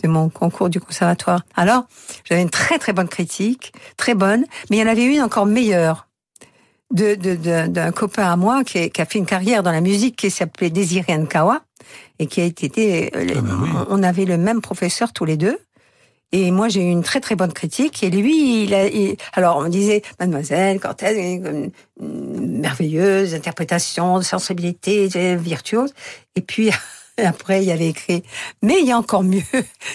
de mon concours du conservatoire. Alors, j'avais une très très bonne critique, très bonne, mais il y en avait une encore meilleure. De, de, de, d'un copain à moi qui, est, qui a fait une carrière dans la musique qui s'appelait Désiré N'Kaoua et qui a été... Ah ben oui. On avait le même professeur tous les deux et moi j'ai eu une très très bonne critique et lui, il a, il, alors on disait Mademoiselle Cortez, merveilleuse interprétation, sensibilité, virtuose et puis... Après, il avait écrit. Mais il y a encore mieux.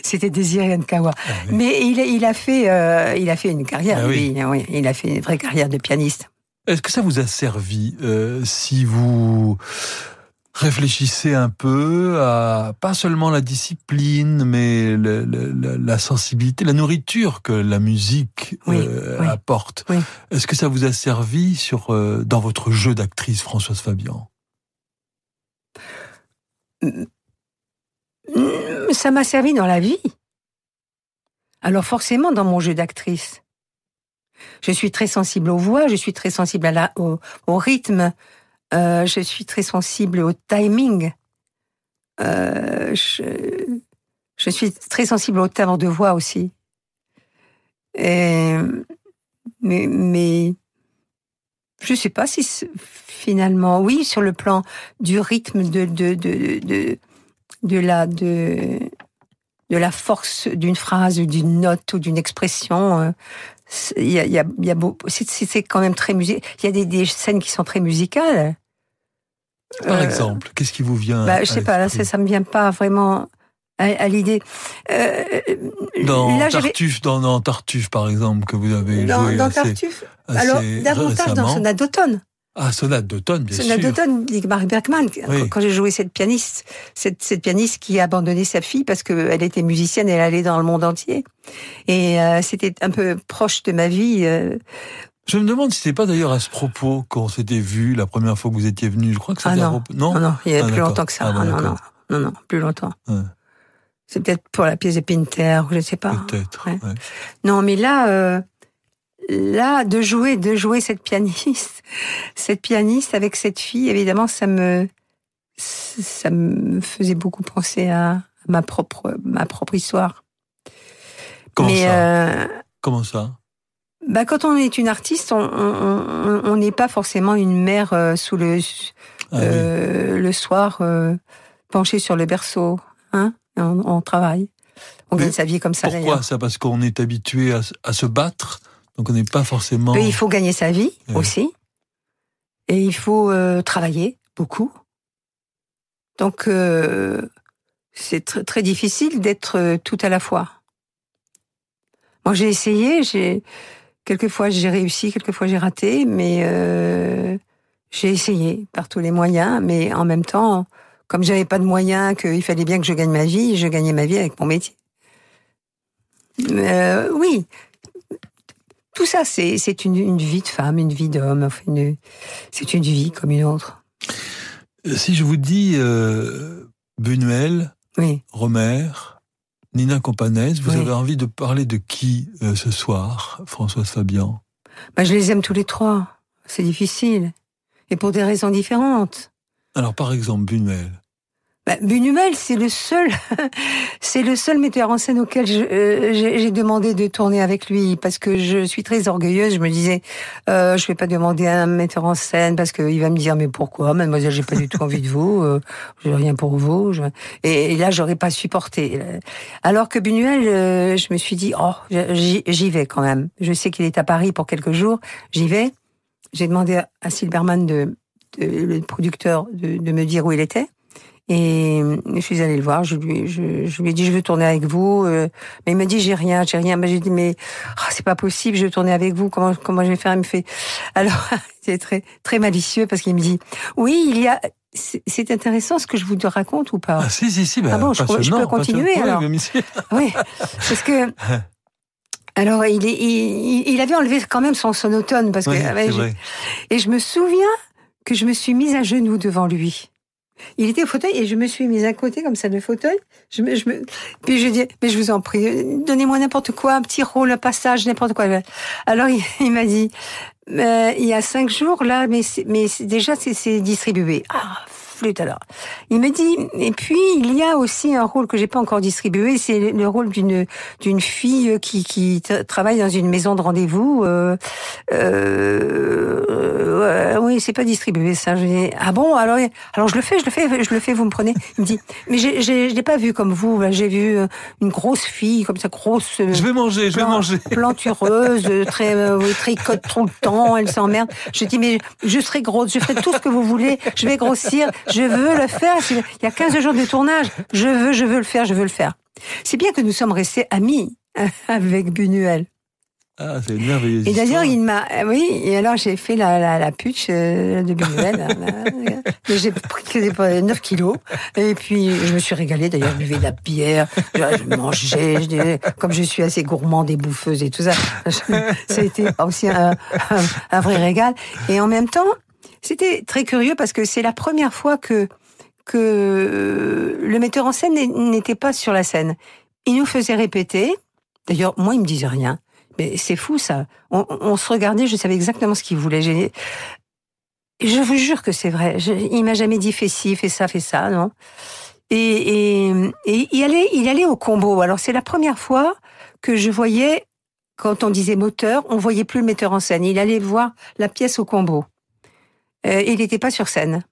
C'était Désiré N'Kaoua. Ah oui. Mais il, il a fait, euh, il a fait une carrière. Ah oui. Lui, oui, il a fait une vraie carrière de pianiste. Est-ce que ça vous a servi euh, si vous réfléchissez un peu à pas seulement la discipline, mais le, le, la sensibilité, la nourriture que la musique oui, euh, oui. apporte. Oui. Est-ce que ça vous a servi sur, euh, dans votre jeu d'actrice, Françoise Fabian ? Ça m'a servi dans la vie. Alors forcément dans mon jeu d'actrice. Je suis très sensible aux voix, je suis très sensible à la, au, au rythme, euh, je suis très sensible au timing, euh, je, je suis très sensible au timbre de voix aussi. Et, mais, mais je ne sais pas si finalement, oui, sur le plan du rythme de, de, de, de, de la... De, de la force d'une phrase, d'une note ou d'une expression. Il y a, il y a, il y a beau, c'est, c'est quand même très musical. Il y a des, des scènes qui sont très musicales. Par euh, exemple, qu'est-ce qui vous vient bah, Je sais pas, là, ça, ça me vient pas vraiment à, à l'idée. Euh, dans, là, Tartuffe, dans, dans Tartuffe, par exemple, que vous avez dans, joué dans assez, Tartuffe, assez alors davantage récemment. Dans Sonate d'automne. Ah, Sonate d'automne, bien Sonate sûr. Sonate d'automne, Marie Bergman, oui. Quand j'ai joué cette pianiste, cette, cette pianiste qui a abandonné sa fille parce qu'elle était musicienne, elle allait dans le monde entier. Et euh, c'était un peu proche de ma vie. Euh... Je me demande si c'était pas d'ailleurs à ce propos qu'on s'était vu la première fois que vous étiez venu. Je crois que c'était ah non. À... non, non, non, il y avait ah, plus longtemps que ça. Ah, non, ah, non, non, non, non, plus longtemps. Ouais. C'est peut-être pour la pièce de Pinter, ou je ne sais pas. Peut-être, ouais. Ouais. Non, mais là... Euh... Là, de jouer, de jouer cette pianiste, cette pianiste avec cette fille, évidemment, ça me, ça me faisait beaucoup penser à ma propre, ma propre histoire. Comment Mais, ça euh, Comment ça Bah, quand on est une artiste, on n'est pas forcément une mère euh, sous le, ah, euh, oui. le soir euh, penchée sur le berceau, hein, on, on travaille, on gagne sa vie comme ça. Pourquoi ça Parce qu'on est habitué à, à se battre. Donc on n'est pas forcément... Et il faut gagner sa vie ouais. aussi. Et il faut euh, travailler beaucoup. Donc euh, c'est tr- très difficile d'être euh, tout à la fois. Moi j'ai essayé, j'ai... quelquefois j'ai réussi, quelquefois j'ai raté, mais euh, j'ai essayé par tous les moyens. Mais en même temps, comme j'avais pas de moyens, qu'il fallait bien que je gagne ma vie, je gagnais ma vie avec mon métier. Euh, oui Tout ça, c'est, c'est une, une vie de femme, une vie d'homme, enfin une, c'est une vie comme une autre. Si je vous dis euh, Buñuel, oui. Rohmer, Nina Companeez, vous oui. avez envie de parler de qui euh, ce soir, Françoise Fabian ? Bah, je les aime tous les trois, c'est difficile, et pour des raisons différentes. Alors par exemple, Buñuel ? Bah, Buñuel, c'est le seul, c'est le seul metteur en scène auquel je, euh, j'ai, j'ai demandé de tourner avec lui parce que je suis très orgueilleuse. Je me disais, euh, je vais pas demander à un metteur en scène parce qu'il va me dire mais pourquoi, mademoiselle, j'ai pas du tout envie de vous, euh, j'ai rien pour vous. Je... Et, et là, j'aurais pas supporté. Alors que Buñuel, euh, je me suis dit, oh, j'y, j'y vais quand même. Je sais qu'il est à Paris pour quelques jours, j'y vais. J'ai demandé à Silberman, de, de, le producteur, de, de me dire où il était. Et je suis allée le voir, je lui, je, je lui ai dit je veux tourner avec vous, euh, mais il m'a dit j'ai rien, j'ai rien. Ben, j'ai dit mais oh, c'est pas possible, je veux tourner avec vous, comment comment je vais faire? Il me fait alors c'est très très malicieux parce qu'il me dit oui il y a c'est, c'est intéressant ce que je vous te raconte ou pas? Ah si si si ben, ah bon je, je peux continuer oui, alors oui parce que alors il, est, il il avait enlevé quand même son sonotone parce oui, que ouais, je, et je me souviens que je me suis mise à genoux devant lui. Il était au fauteuil et je me suis mise à côté comme ça de fauteuil. Je me, je me... Puis je dis mais je vous en prie, donnez-moi n'importe quoi, un petit rôle, un passage, n'importe quoi. Alors il, il m'a dit euh, il y a cinq jours là, mais c'est, mais c'est, déjà c'est, c'est distribué. Ah flûte alors. Il me dit et puis il y a aussi un rôle que j'ai pas encore distribué, c'est le, le rôle d'une d'une fille qui qui t- travaille dans une maison de rendez-vous. Euh, euh, euh, oui c'est pas distribué ça. Je dis, ah bon alors alors je le fais je le fais je le fais vous me prenez. Il me dit mais j'ai, j'ai je l'ai pas vu comme vous là, j'ai vu une grosse fille comme ça grosse. Je vais manger plan, je vais manger. Plantureuse très euh, tricote tout le temps elle s'emmerde. Je dis mais je serai grosse je ferai tout ce que vous voulez je vais grossir. Je veux le faire, il y a quinze jours de tournage, je veux, je veux le faire, je veux le faire. C'est bien que nous sommes restés amis avec Buñuel. Ah, c'est une merveilleuse. Et d'ailleurs, il m'a, oui, et alors j'ai fait la, la, la putsch euh, de Buñuel. J'ai pris neuf kilos. Et puis, je me suis régalée. D'ailleurs, je buvais de la bière, je mangeais, je, comme je suis assez gourmande et bouffeuse et tout ça. Ça a été aussi un, un, un vrai régal. Et en même temps, c'était très curieux parce que c'est la première fois que, que le metteur en scène n'était pas sur la scène. Il nous faisait répéter. D'ailleurs, moi, il me disait rien. Mais c'est fou, ça. On, on se regardait, je savais exactement ce qu'il voulait. J'ai... Je vous jure que c'est vrai. Je... Il m'a jamais dit « fais ci, fais ça, fais ça », non ? Et, et, et il, allait, il allait au combo. Alors, c'est la première fois que je voyais, quand on disait moteur, on voyait plus le metteur en scène. Il allait voir la pièce au combo. Euh, il n'était pas sur scène.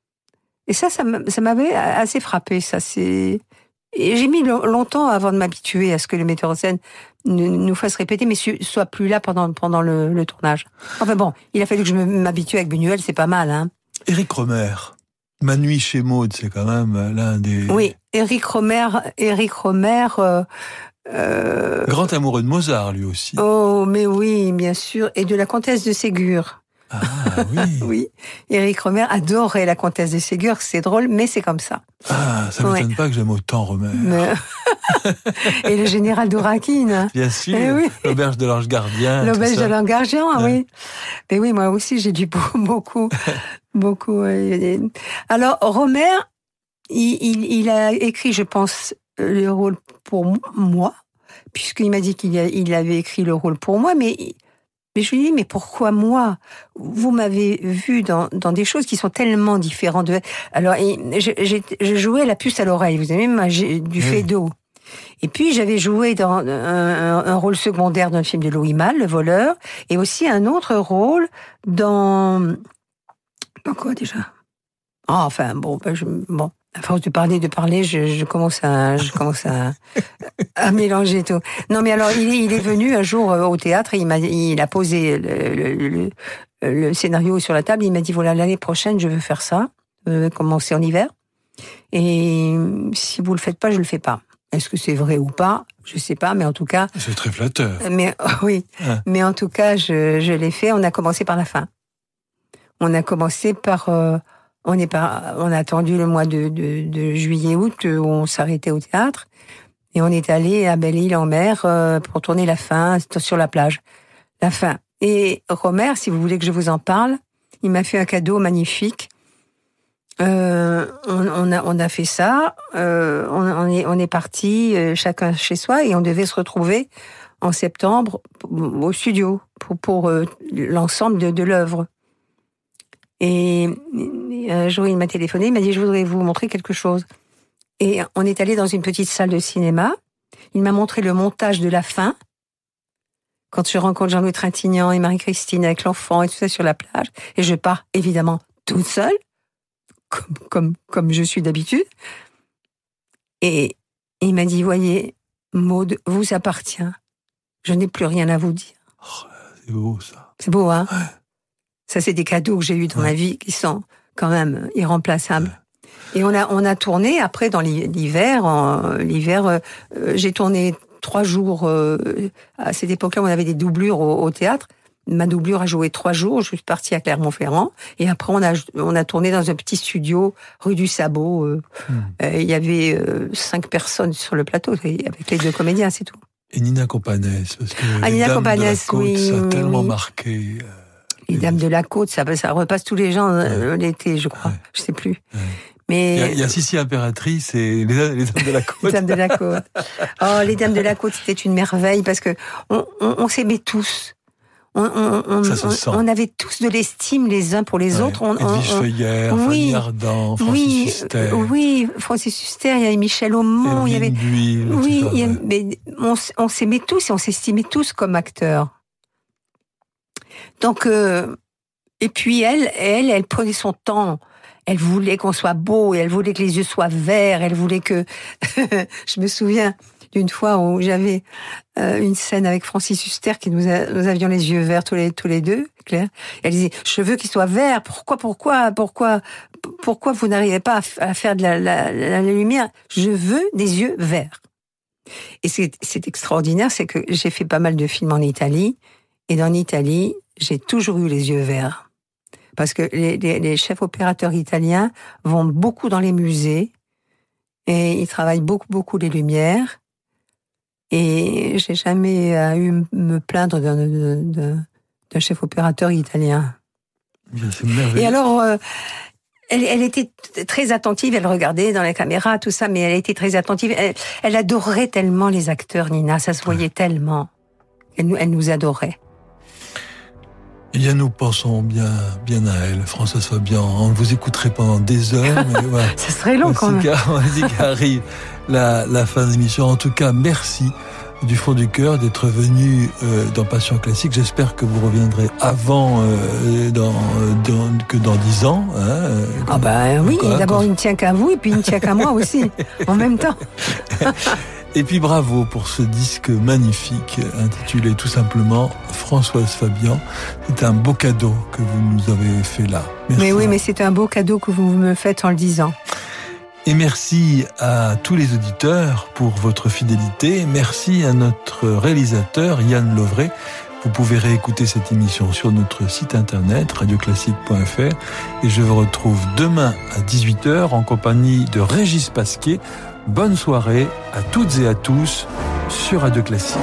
Et ça, ça m'avait assez frappée, ça, c'est... Et j'ai mis longtemps avant de m'habituer à ce que le metteur en scène nous fasse répéter, mais soit plus là pendant, pendant le, le tournage. Enfin bon, il a fallu que je m'habitue avec Buñuel, c'est pas mal, hein. Éric Rohmer, Ma nuit chez Maud, c'est quand même l'un des... Oui, Éric Rohmer, Éric Rohmer... Euh, euh... Grand amoureux de Mozart, lui aussi. Oh, mais oui, bien sûr, et de la comtesse de Ségur. Ah oui. Oui, Éric Rohmer adorait la comtesse de Ségur, c'est drôle, mais c'est comme ça. Ah, ça m'étonne ouais. pas que j'aime autant Rohmer. Mais... Et le général d'Ourakine. Bien sûr, oui. L'auberge de l'Ange Gardien. L'auberge de l'Ange Gardien, ah, oui. Mais oui, moi aussi, j'ai dû beaucoup, beaucoup. Alors, Rohmer, il, il, il a écrit, je pense, le rôle pour moi, puisqu'il m'a dit qu'il il avait écrit le rôle pour moi, mais... Mais je lui dis, mais pourquoi moi? Vous m'avez vu dans, dans des choses qui sont tellement différentes de... Alors, je, je, je jouais la puce à l'oreille, vous savez, moi, j'ai du mmh. Feydeau. Et puis, j'avais joué dans un, un, un rôle secondaire d'un film de Louis Malle, Le Voleur, et aussi un autre rôle dans... Dans quoi, déjà? Ah, enfin, bon, ben, je, bon, à force de parler, de parler, je, je commence à... Je commence à... à mélanger tout. Non, mais alors, il est, il est venu un jour au théâtre, et il, m'a, il a posé le, le, le, le scénario sur la table, il m'a dit, voilà, l'année prochaine, je veux faire ça, euh, commencer en hiver, et si vous le faites pas, je le fais pas. Est-ce que c'est vrai ou pas? Je sais pas, mais en tout cas... C'est très flatteur. Mais, oui, hein. Mais en tout cas, je, je l'ai fait, on a commencé par la fin. On a commencé par... Euh, on, est par on a attendu le mois de, de, de juillet, août, où on s'arrêtait au théâtre, et on est allé à Belle-Île-en-Mer pour tourner la fin sur la plage. La fin. Et Rohmer, si vous voulez que je vous en parle, il m'a fait un cadeau magnifique. Euh, on, on, a, on a fait ça, euh, on, on est, on est partis euh, chacun chez soi, et on devait se retrouver en septembre au studio pour, pour euh, l'ensemble de, de l'œuvre. Et un jour, il m'a téléphoné, il m'a dit « Je voudrais vous montrer quelque chose ». Et on est allé dans une petite salle de cinéma. Il m'a montré le montage de la fin. Quand je rencontre Jean-Louis Trintignant et Marie-Christine avec l'enfant et tout ça sur la plage. Et je pars, évidemment, toute seule. Comme, comme, comme je suis d'habitude. Et il m'a dit, voyez, Maud vous appartient. Je n'ai plus rien à vous dire. Oh, c'est beau, ça. C'est beau, hein? Ouais. Ça, c'est des cadeaux que j'ai eus dans ouais. ma vie qui sont quand même irremplaçables. Ouais. Et on a on a tourné après dans l'hiver. En, l'hiver, euh, j'ai tourné trois jours. Euh, à cette époque-là, on avait des doublures au, au théâtre. Ma doublure a joué trois jours. Je suis partie à Clermont-Ferrand. Et après, on a on a tourné dans un petit studio rue du Sabot. Euh, mmh. euh, il y avait euh, cinq personnes sur le plateau avec les deux comédiens, c'est tout. Et Nina Companeez, parce que ah, les Nina Dames de la Côte, oui, ça a tellement oui. marqué. Euh, les, les Dames de la Côte, ça, ça repasse tous les gens ouais. l'été, je crois. Ouais. Je sais plus. Ouais. Mais... Il y a, il y a Sissi Impératrice et les, les Dames de la Côte. Les Dames de la Côte. Oh, les Dames de la Côte, c'était une merveille parce que on, on, on s'aimait tous. On, on, on, ça se on, sent. On avait tous de l'estime les uns pour les ouais. autres. On, Edwige on, on... Feuillère, oui. Fanny Ardant, Francis oui. Huster. Oui, Francis Huster, il y avait Michel Aumont. Il y avait... Buil, oui, il y a... mais on, on s'aimait tous et on s'estimait tous comme acteurs. Donc, euh... et puis elle, elle, elle prenait son temps. Elle voulait qu'on soit beau, et elle voulait que les yeux soient verts, elle voulait que... Je me souviens d'une fois où j'avais euh, une scène avec Francis Huster, qui nous, a... nous avions les yeux verts tous les, tous les deux, Claire. Et elle disait, je veux qu'ils soient verts, pourquoi, pourquoi, pourquoi, pourquoi vous n'arrivez pas à, f- à faire de la, la, la, la lumière? Je veux des yeux verts. Et c'est, c'est extraordinaire, c'est que j'ai fait pas mal de films en Italie, Et en Italie, j'ai toujours eu les yeux verts. Parce que les, les, les chefs opérateurs italiens vont beaucoup dans les musées et ils travaillent beaucoup, beaucoup les lumières. Et j'ai jamais eu à me plaindre d'un, d'un, d'un chef opérateur italien. C'est merveilleux. Et alors, euh, elle, elle était très attentive, elle regardait dans la caméra, tout ça, mais elle était très attentive. Elle, elle adorait tellement les acteurs, Nina, ça se voyait tellement. Elle nous, elle nous adorait. Eh bien, nous pensons bien, bien à elle, Françoise Fabian. On vous écouterait pendant des heures. Mais ouais, ça serait long quand même. On dit qu'arrive la, la fin de l'émission. En tout cas, merci du fond du cœur d'être venu euh, dans Passion Classique. J'espère que vous reviendrez avant euh, dans, dans, que dans dix ans. Hein, euh, ah ben bah, oui, quoi, d'abord quand... il ne tient qu'à vous et puis il ne tient qu'à moi aussi, en même temps. Et puis bravo pour ce disque magnifique intitulé tout simplement Françoise Fabian. C'est un beau cadeau que vous nous avez fait là. Merci. Mais oui, mais c'est un beau cadeau que vous me faites en le disant. Et merci à tous les auditeurs pour votre fidélité. Merci à notre réalisateur Yann Lovray. Vous pouvez réécouter cette émission sur notre site internet radio classique point f r et je vous retrouve demain à dix-huit heures en compagnie de Régis Pasquier. Bonne soirée à toutes et à tous sur Radio Classique.